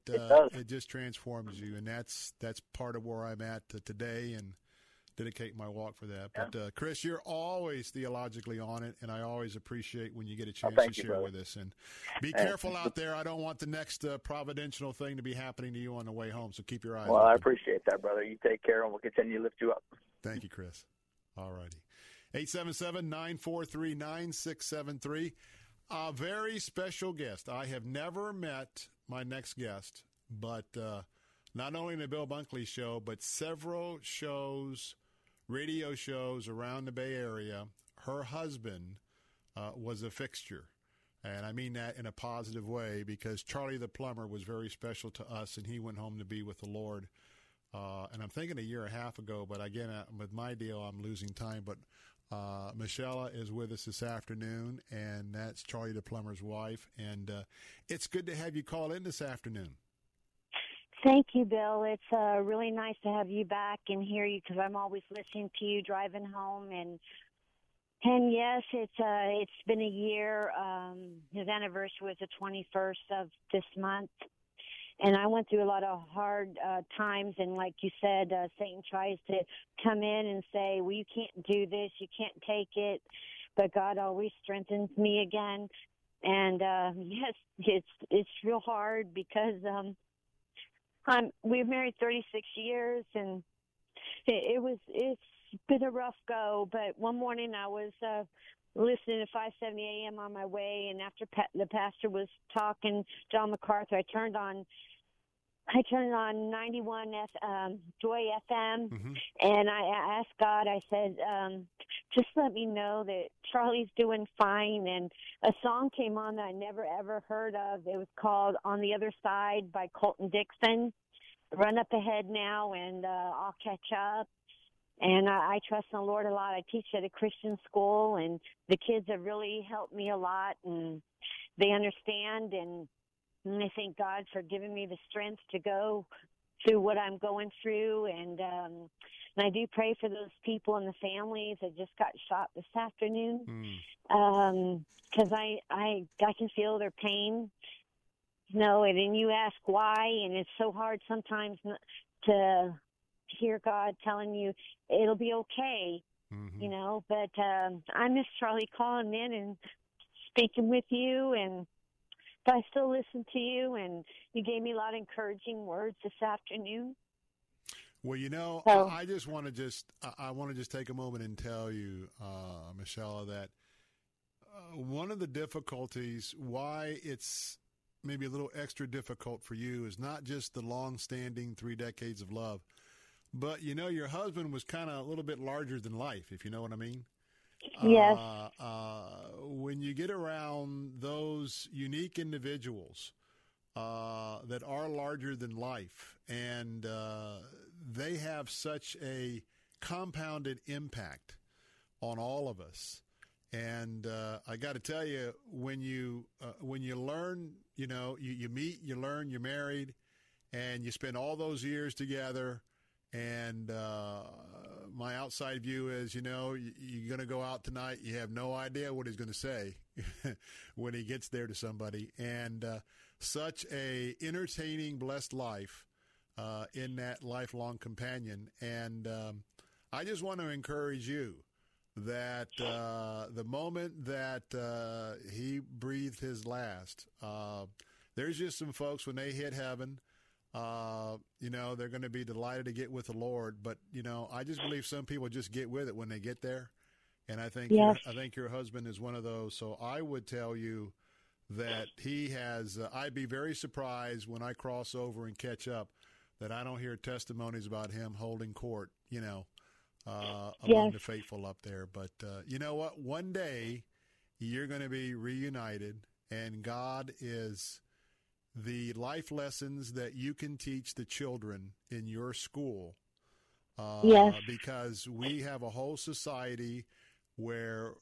just transforms you, and that's part of where I'm at today, and dedicate my walk for that. But, Chris, you're always theologically on it, and I always appreciate when you get a chance to share with us. And be careful out there. I don't want the next providential thing to be happening to you on the way home, so keep your eyes open. Well, I appreciate that, brother. You take care, and we'll continue to lift you up. Thank you, Chris. All righty. 877-943-9673. A very special guest. I have never met my next guest, but not only in the Bill Bunkley Show, but several shows, radio shows around the Bay Area, her husband was a fixture. And I mean that in a positive way because Charlie the Plumber was very special to us, and he went home to be with the Lord. And I'm thinking a year and a half ago, but again, with my deal, I'm losing time. But Michelle is with us this afternoon, and that's Charlie the Plumber's wife. And it's good to have you call in this afternoon. Thank you, Bill. It's really nice to have you back and hear you because I'm always listening to you driving home. And yes, it's been a year. His anniversary was the 21st of this month. And I went through a lot of hard times, and like you said, Satan tries to come in and say, well, you can't do this, you can't take it, but God always strengthens me again. And yes, it's real hard because we've married 36 years, and it's been a rough go, but one morning I was listening to 570 a.m. on my way, and after the pastor was talking, John MacArthur, I turned on 91 Joy FM, mm-hmm. and I asked God, I said, just let me know that Charlie's doing fine. And a song came on that I never, ever heard of. It was called On the Other Side by Colton Dixon. Run up ahead now, and I'll catch up. And I trust in the Lord a lot. I teach at a Christian school, and the kids have really helped me a lot, and they understand. And I thank God for giving me the strength to go through what I'm going through. And I do pray for those people and the families that just got shot this afternoon because I can feel their pain. You know, and then you ask why, and it's so hard sometimes to hear God telling you it'll be okay, mm-hmm. you know. But I miss Charlie calling in and speaking with you, and but I still listen to you, and you gave me a lot of encouraging words this afternoon. Well, you know, so, I just want to take a moment and tell you, Michelle, that one of the difficulties why it's maybe a little extra difficult for you is not just the long-standing 3 decades of love. But, you know, your husband was kind of a little bit larger than life, if you know what I mean. Yes. When you get around those unique individuals that are larger than life, and they have such a compounded impact on all of us. And I got to tell you, when you learn, you know, you meet, you learn, you're married, and you spend all those years together. And my outside view is, you know, you're going to go out tonight. You have no idea what he's going to say when he gets there to somebody. And such a entertaining, blessed life in that lifelong companion. And I just want to encourage you that the moment that he breathed his last, there's just some folks when they hit heaven, you know, they're going to be delighted to get with the Lord. But, you know, I just believe some people just get with it when they get there. And I think, yes. I think your husband is one of those. So I would tell you that he has, I'd be very surprised when I cross over and catch up that I don't hear testimonies about him holding court, you know, among the faithful up there. But you know what? One day you're going to be reunited, and God is the life lessons that you can teach the children in your school. Because we have a whole society where,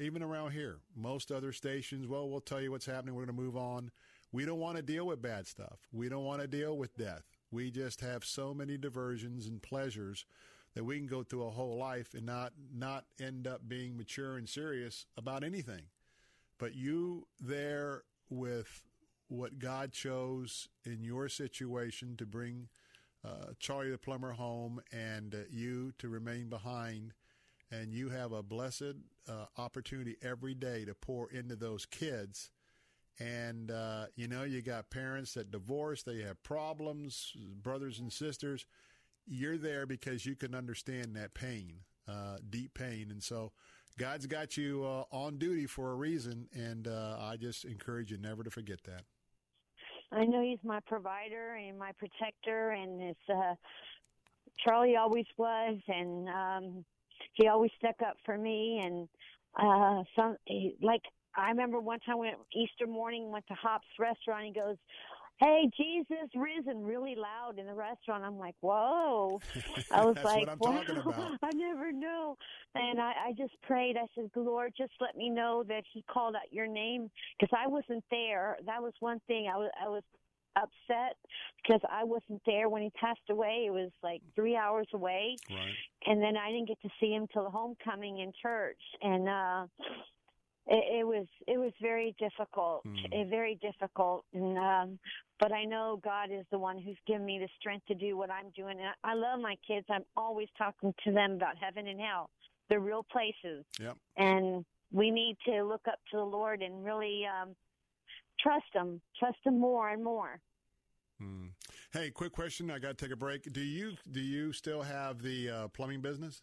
even around here, most other stations, well, we'll tell you what's happening. We're going to move on. We don't want to deal with bad stuff. We don't want to deal with death. We just have so many diversions and pleasures that we can go through a whole life and not end up being mature and serious about anything. But you there with what God chose in your situation to bring Charlie the plumber home, and you to remain behind. And you have a blessed opportunity every day to pour into those kids. And, you know, you got parents that divorce, they have problems, brothers and sisters. You're there because you can understand that pain, deep pain. And so God's got you on duty for a reason, and I just encourage you never to forget that. I know he's my provider and my protector, and it's, Charlie always was, and he always stuck up for me. And I remember one time when Easter morning went to Hop's restaurant, he goes, "Hey, Jesus risen," really loud in the restaurant. I'm like, whoa. I was like, wow, I never knew. And I just prayed. I said, Lord, just let me know that he called out your name, because I wasn't there. That was one thing. I was upset because I wasn't there when he passed away. It was like 3 hours away. Right. And then I didn't get to see him till the homecoming in church. And it was very difficult, very difficult. And, but I know God is the one who's given me the strength to do what I'm doing. And I love my kids. I'm always talking to them about heaven and hell. They're real places. Yep. And we need to look up to the Lord and really trust him more and more. Hey, quick question. I got to take a break. Do you still have the plumbing business?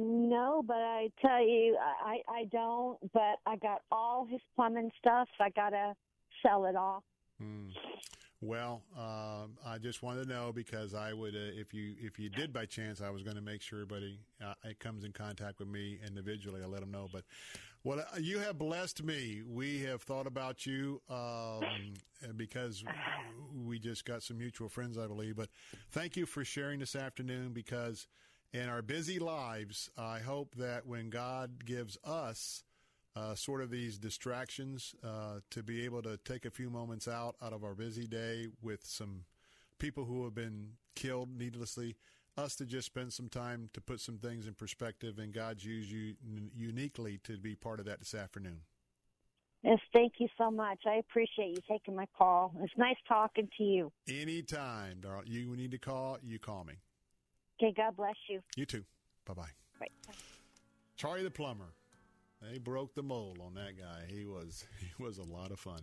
No, but I tell you, I don't, but I got all his plumbing stuff. I got to sell it all. Well, I just wanted to know, because I would, if you did by chance, I was going to make sure everybody comes in contact with me individually. I let them know. But well, you have blessed me. We have thought about you because we just got some mutual friends, I believe. But thank you for sharing this afternoon, because in our busy lives, I hope that when God gives us sort of these distractions to be able to take a few moments out of our busy day with some people who have been killed needlessly, us to just spend some time to put some things in perspective, and God's used you uniquely to be part of that this afternoon. Yes, thank you so much. I appreciate you taking my call. It's nice talking to you. Anytime, darling. You need to call, you call me. Okay, God bless you. You too. Bye-bye. Right. Charlie the plumber. They broke the mold on that guy. He was a lot of fun.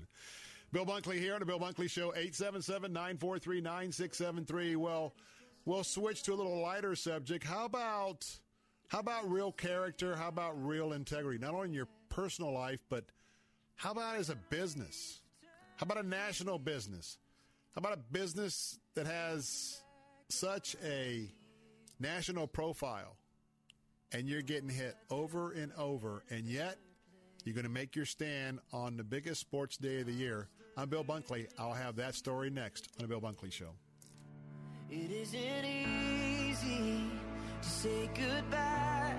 Bill Bunkley here on the Bill Bunkley Show, 877-943-9673. Well, we'll switch to a little lighter subject. How about real character? How about real integrity? Not only in your personal life, but how about as a business? How about a national business? How about a business that has such a national profile, and you're getting hit over and over, and yet you're going to make your stand on the biggest sports day of the year? I'm Bill Bunkley. I'll have that story next on the Bill Bunkley Show. It isn't easy to say goodbye,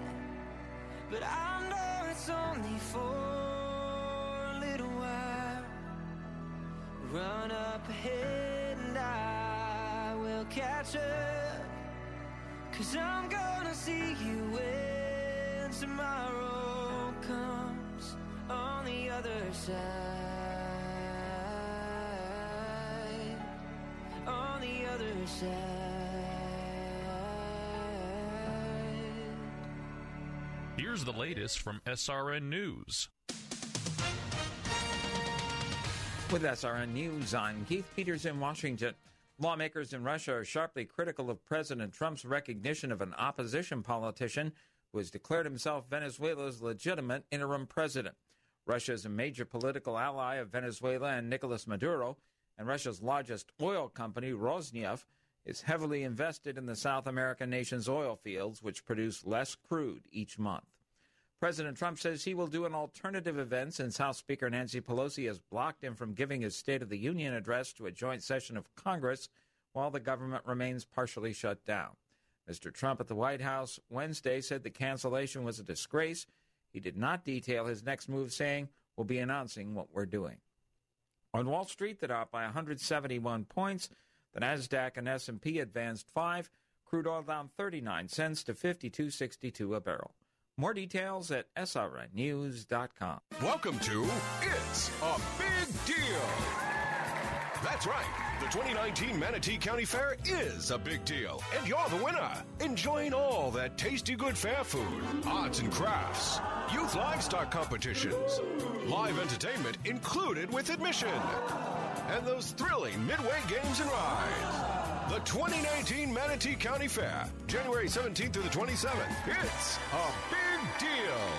but I know it's only for a little while. Run up ahead and I will catch up, 'cause I'm gonna see you when tomorrow comes on the other side, on the other side. Here's the latest from SRN News. With SRN News, I'm Keith Peters in Washington. Lawmakers in Russia are sharply critical of President Trump's recognition of an opposition politician who has declared himself Venezuela's legitimate interim president. Russia is a major political ally of Venezuela and Nicolas Maduro, and Russia's largest oil company, Rosneft, is heavily invested in the South American nation's oil fields, which produce less crude each month. President Trump says he will do an alternative event since House Speaker Nancy Pelosi has blocked him from giving his State of the Union address to a joint session of Congress while the government remains partially shut down. Mr. Trump at the White House Wednesday said the cancellation was a disgrace. He did not detail his next move, saying, "We'll be announcing what we're doing." On Wall Street, the Dow up by 171 points. The Nasdaq and S&P advanced 5. Crude oil down 39 cents to $52.62 a barrel. More details at srnnews.com. Welcome to It's a Big Deal. That's right. The 2019 Manatee County Fair is a big deal, and you're the winner. Enjoying all that tasty good fair food, arts and crafts, youth livestock competitions, live entertainment included with admission, and those thrilling midway games and rides. The 2019 Manatee County Fair, January 17th through the 27th. It's a big deal.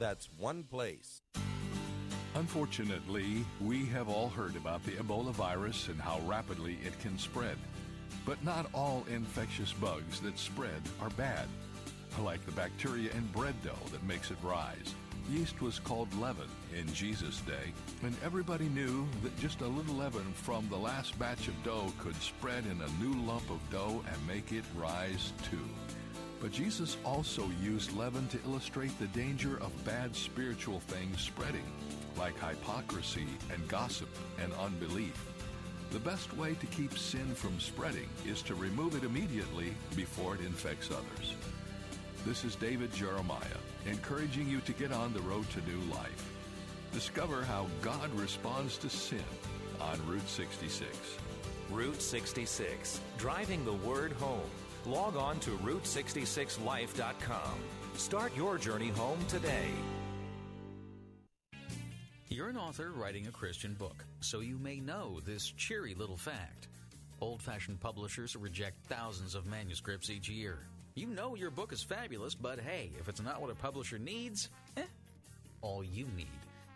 That's OnePlace. Unfortunately, we have all heard about the Ebola virus and how rapidly it can spread. But not all infectious bugs that spread are bad, like the bacteria in bread dough that makes it rise. Yeast was called leaven in Jesus' day, and everybody knew that just a little leaven from the last batch of dough could spread in a new lump of dough and make it rise too. But Jesus also used leaven to illustrate the danger of bad spiritual things spreading, like hypocrisy and gossip and unbelief. The best way to keep sin from spreading is to remove it immediately before it infects others. This is David Jeremiah, encouraging you to get on the road to new life. Discover how God responds to sin on Route 66. Route 66, driving the word home. Log on to Route66Life.com. Start your journey home today. You're an author writing a Christian book, so you may know this cheery little fact. Old-fashioned publishers reject thousands of manuscripts each year. You know your book is fabulous, but hey, if it's not what a publisher needs, all you need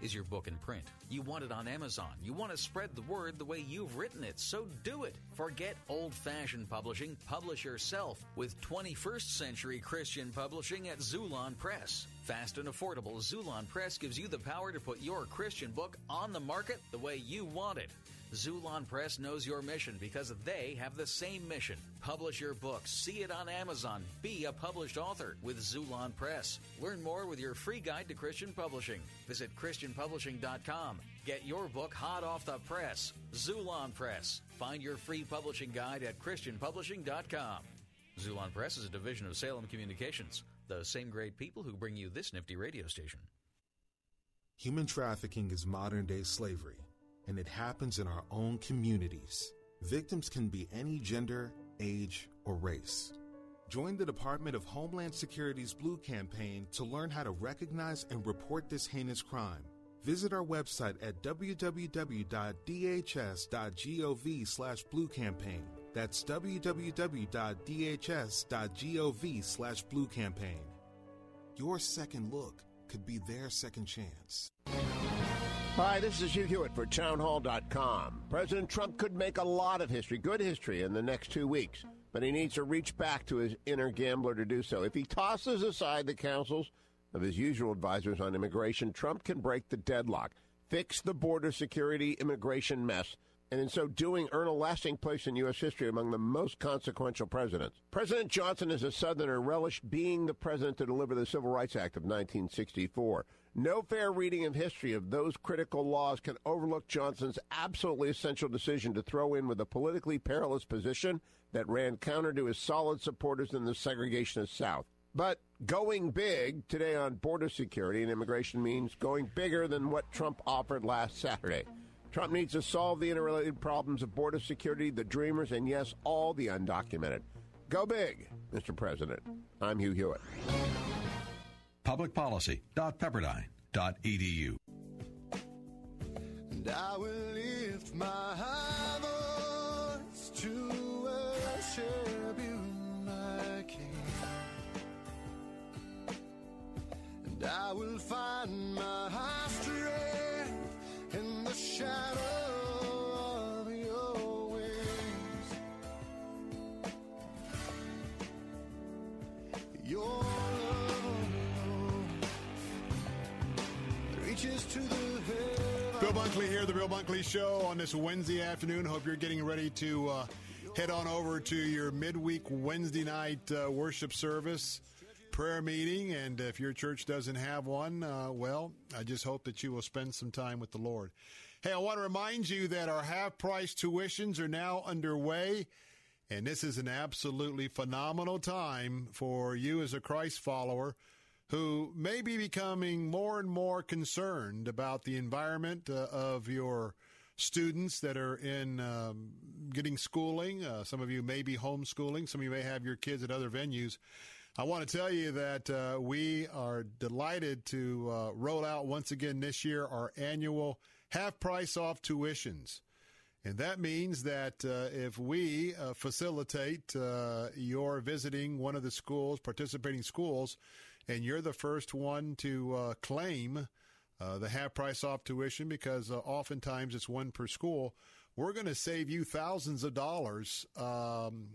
is your book in print. You want it on Amazon. You want to spread the word the way you've written it, so do it. Forget old-fashioned publishing. Publish yourself with 21st Century Christian Publishing at Zulon Press. Fast and affordable, Zulon Press gives you the power to put your Christian book on the market the way you want it. Zulon Press knows your mission because they have the same mission. Publish your book, see it on Amazon, be a published author with Zulon Press. Learn more with your free guide to Christian publishing. Visit ChristianPublishing.com. Get your book hot off the press. Zulon Press. Find your free publishing guide at ChristianPublishing.com. Zulon Press is a division of Salem Communications, the same great people who bring you this nifty radio station. Human trafficking is modern-day slavery, and it happens in our own communities. Victims can be any gender, age, or race. Join the Department of Homeland Security's Blue Campaign to learn how to recognize and report this heinous crime. Visit our website at www.dhs.gov/bluecampaign. That's www.dhs.gov/bluecampaign. Your second look could be their second chance. Hi, this is Hugh Hewitt for townhall.com. President Trump could make a lot of history, good history, in the next 2 weeks, but he needs to reach back to his inner gambler to do so. If he tosses aside the counsels of his usual advisors on immigration, Trump can break the deadlock, fix the border security immigration mess, and in so doing, earn a lasting place in U.S. history among the most consequential presidents. President Johnson, as a Southerner, relished being the president to deliver the Civil Rights Act of 1964. No fair reading of history of those critical laws can overlook Johnson's absolutely essential decision to throw in with a politically perilous position that ran counter to his solid supporters in the segregationist South. But going big today on border security and immigration means going bigger than what Trump offered last Saturday. Trump needs to solve the interrelated problems of border security, the Dreamers, and yes, all the undocumented. Go big, Mr. President. I'm Hugh Hewitt. Publicpolicy.pepperdine.edu. And I will lift my high voice to worship you, my King. And I will find my high strength in the shadow of your wings. Your love reaches to the heaven. Bill Bunkley here, the Bill Bunkley Show on this Wednesday afternoon. Hope you're getting ready to head on over to your midweek Wednesday night worship service, prayer meeting, and if your church doesn't have one, well, I just hope that you will spend some time with the Lord. Hey, I want to remind you that our half-price tuitions are now underway, and this is an absolutely phenomenal time for you as a Christ follower who may be becoming more and more concerned about the environment of your students that are in getting schooling. Some of you may be homeschooling. Some of you may have your kids at other venues. I want to tell you that we are delighted to roll out once again this year our annual half-price off tuitions. And that means that if we facilitate your visiting one of the schools, participating schools, and you're the first one to claim the half-price off tuition, because oftentimes it's one per school, we're going to save you thousands of dollars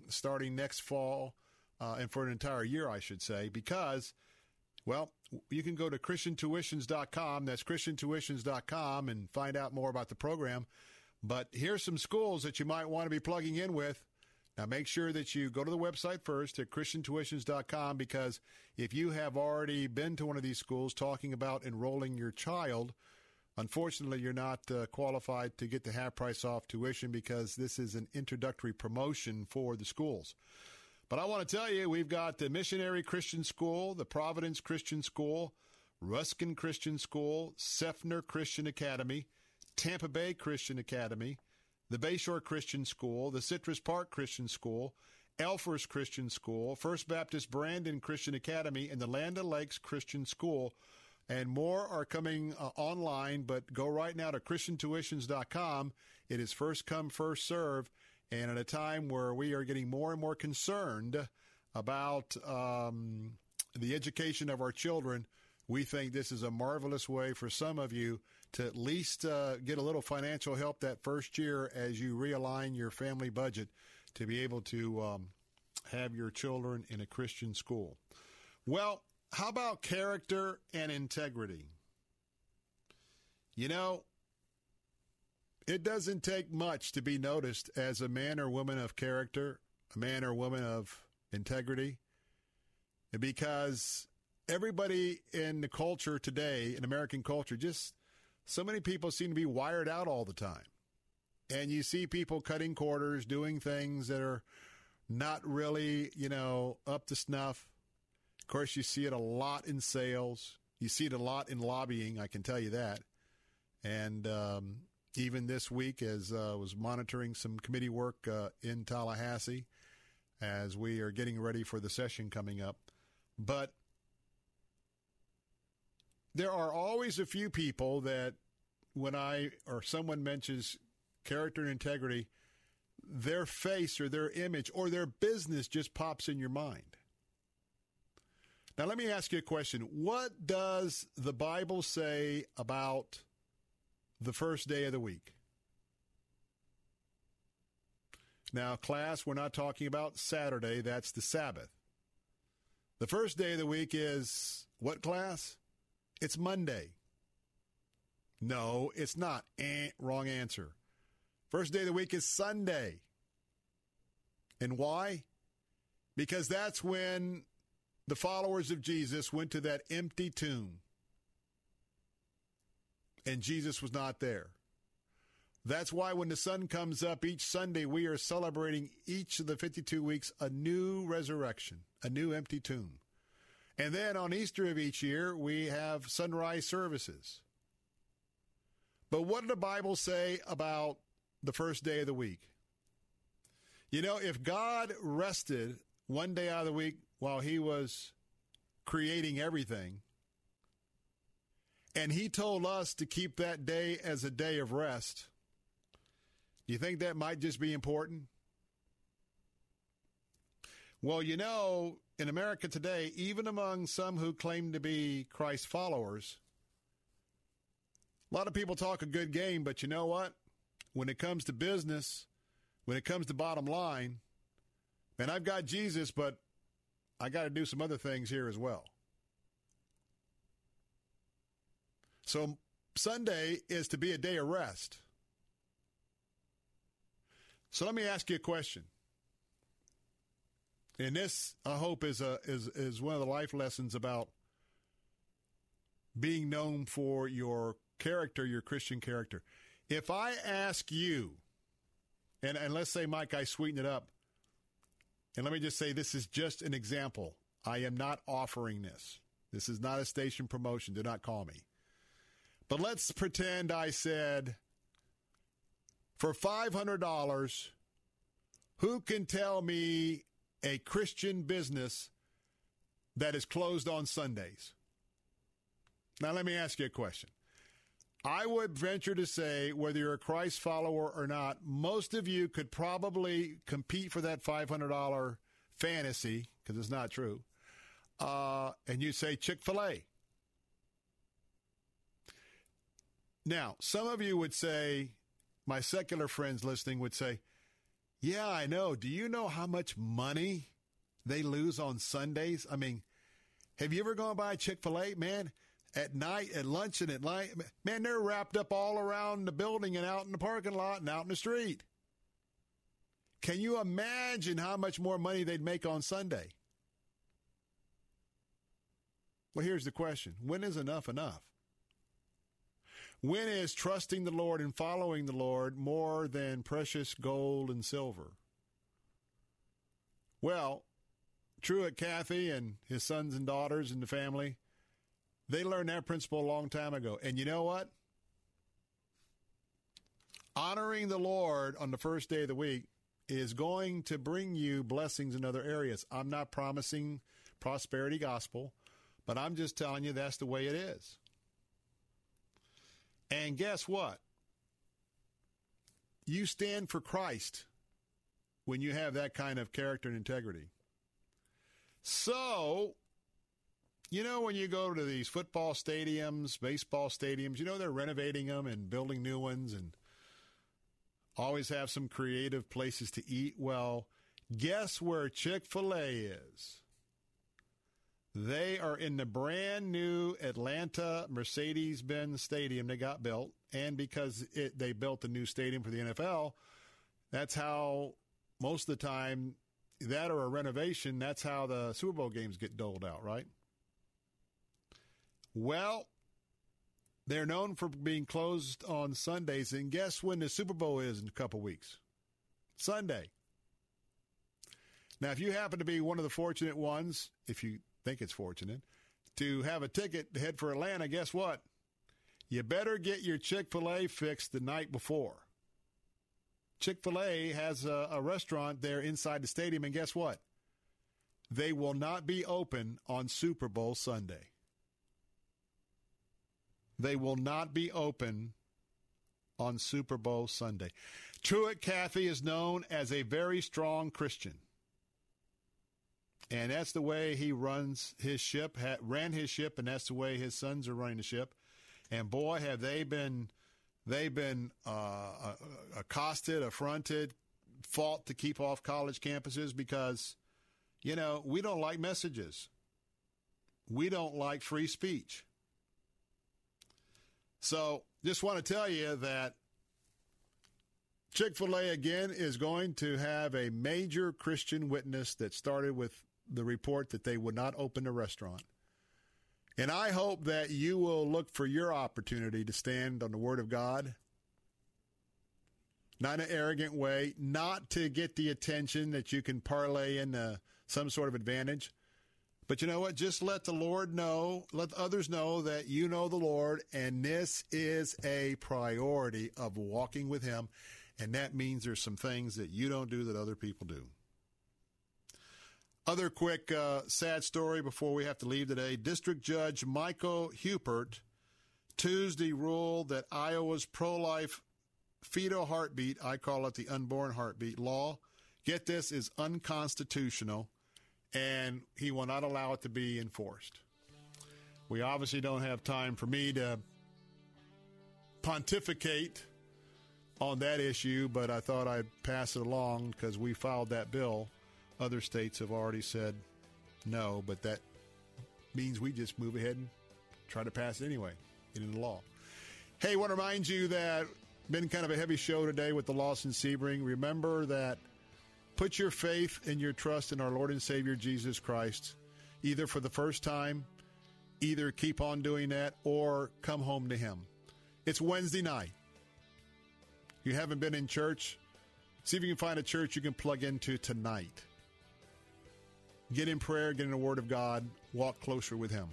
starting next fall. And for an entire year, I should say, because, well, you can go to ChristianTuitions.com. That's ChristianTuitions.com and find out more about the program. But here's some schools that you might want to be plugging in with. Now, make sure that you go to the website first at ChristianTuitions.com, because if you have already been to one of these schools talking about enrolling your child, unfortunately, you're not qualified to get the half-price off tuition, because this is an introductory promotion for the schools. But I want to tell you, we've got the Missionary Christian School, the Providence Christian School, Ruskin Christian School, Seffner Christian Academy, Tampa Bay Christian Academy, the Bayshore Christian School, the Citrus Park Christian School, Elfers Christian School, First Baptist Brandon Christian Academy, and the Land O'Lakes Christian School. And more are coming online, but go right now to ChristianTuitions.com. It is first come, first serve. And at a time where we are getting more and more concerned about the education of our children, we think this is a marvelous way for some of you to at least get a little financial help that first year as you realign your family budget to be able to have your children in a Christian school. Well, how about character and integrity? You know, it doesn't take much to be noticed as a man or woman of character, a man or woman of integrity, because everybody in the culture today, in American culture, just so many people seem to be wired out all the time. And you see people cutting corners, doing things that are not really, you know, up to snuff. Of course, you see it a lot in sales. You see it a lot in lobbying, I can tell you that. And even this week, as I was monitoring some committee work in Tallahassee, as we are getting ready for the session coming up. But there are always a few people that when I or someone mentions character and integrity, their face or their image or their business just pops in your mind. Now, let me ask you a question. What does the Bible say about the first day of the week? Now, class, we're not talking about Saturday. That's the Sabbath. The first day of the week is what, class? It's Monday. No, it's not. Wrong answer. First day of the week is Sunday. And why? Because that's when the followers of Jesus went to that empty tomb. And Jesus was not there. That's why when the sun comes up each Sunday, we are celebrating each of the 52 weeks a new resurrection, a new empty tomb. And then on Easter of each year, we have sunrise services. But what did the Bible say about the first day of the week? You know, if God rested one day out of the week while he was creating everything, and he told us to keep that day as a day of rest, do you think that might just be important? Well, you know, in America today, even among some who claim to be Christ followers, a lot of people talk a good game, but you know what? When it comes to business, when it comes to bottom line, man, I've got Jesus, but I got to do some other things here as well. So Sunday is to be a day of rest. So let me ask you a question. And this, I hope, is one of the life lessons about being known for your character, your Christian character. If I ask you, and let's say, Mike, I sweeten it up, and let me just say this is just an example. I am not offering this. This is not a station promotion. Do not call me. But let's pretend I said, for $500, who can tell me a Christian business that is closed on Sundays? Now, let me ask you a question. I would venture to say, whether you're a Christ follower or not, most of you could probably compete for that $500 fantasy, because it's not true, and you say Chick-fil-A. Now, some of you would say, my secular friends listening would say, yeah, I know. Do you know how much money they lose on Sundays? I mean, have you ever gone by Chick-fil-A, man? At night, at lunch, and at night, man, they're wrapped up all around the building and out in the parking lot and out in the street. Can you imagine how much more money they'd make on Sunday? Well, here's the question. When is enough enough? When is trusting the Lord and following the Lord more than precious gold and silver? Well, Truett Cathy and his sons and daughters and the family, they learned that principle a long time ago. And you know what? Honoring the Lord on the first day of the week is going to bring you blessings in other areas. I'm not promising prosperity gospel, but I'm just telling you that's the way it is. And guess what? You stand for Christ when you have that kind of character and integrity. So, you know, when you go to these football stadiums, baseball stadiums, you know, they're renovating them and building new ones and always have some creative places to eat. Well, guess where Chick-fil-A is? They are in the brand new Atlanta Mercedes-Benz Stadium that got built. And because they built a new stadium for the NFL, that's how most of the time, that or a renovation, that's how the Super Bowl games get doled out, right? Well, they're known for being closed on Sundays, and guess when the Super Bowl is in a couple weeks? Sunday. Now, if you happen to be one of the fortunate ones, if you think it's fortunate, to have a ticket to head for Atlanta, guess what? You better get your Chick-fil-A fixed the night before. Chick-fil-A has a restaurant there inside the stadium, and guess what? They will not be open on Super Bowl Sunday. They will not be open on Super Bowl Sunday. Truett Cathy is known as a very strong Christian. And that's the way he runs his ship, ran his ship, and that's the way his sons are running the ship. And boy, have they been accosted, affronted, fought to keep off college campuses because, you know, we don't like messages. We don't like free speech. So just want to tell you that Chick-fil-A, again, is going to have a major Christian witness that started with the report that they would not open the restaurant. And I hope that you will look for your opportunity to stand on the Word of God, not in an arrogant way, not to get the attention that you can parlay into some sort of advantage. But you know what? Just let the Lord know, let others know that you know the Lord, and this is a priority of walking with Him. And that means there's some things that you don't do that other people do. Other quick sad story before we have to leave today. District Judge Michael Hewitt Tuesday ruled that Iowa's pro-life fetal heartbeat, I call it the unborn heartbeat law, get this, is unconstitutional, and he will not allow it to be enforced. We obviously don't have time for me to pontificate on that issue, but I thought I'd pass it along because we filed that bill. Other states have already said no, but that means we just move ahead and try to pass it anyway, get into law. Hey, I want to remind you that been kind of a heavy show today with the loss in Sebring. Remember that put your faith and your trust in our Lord and Savior Jesus Christ, either for the first time, either keep on doing that, or come home to Him. It's Wednesday night. You haven't been in church, see if you can find a church you can plug into tonight. Get in prayer, get in the Word of God, walk closer with Him.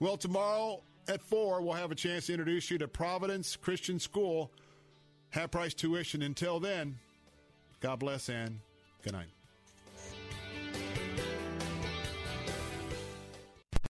Well, tomorrow at 4, we'll have a chance to introduce you to Providence Christian School, half-price tuition. Until then, God bless and good night.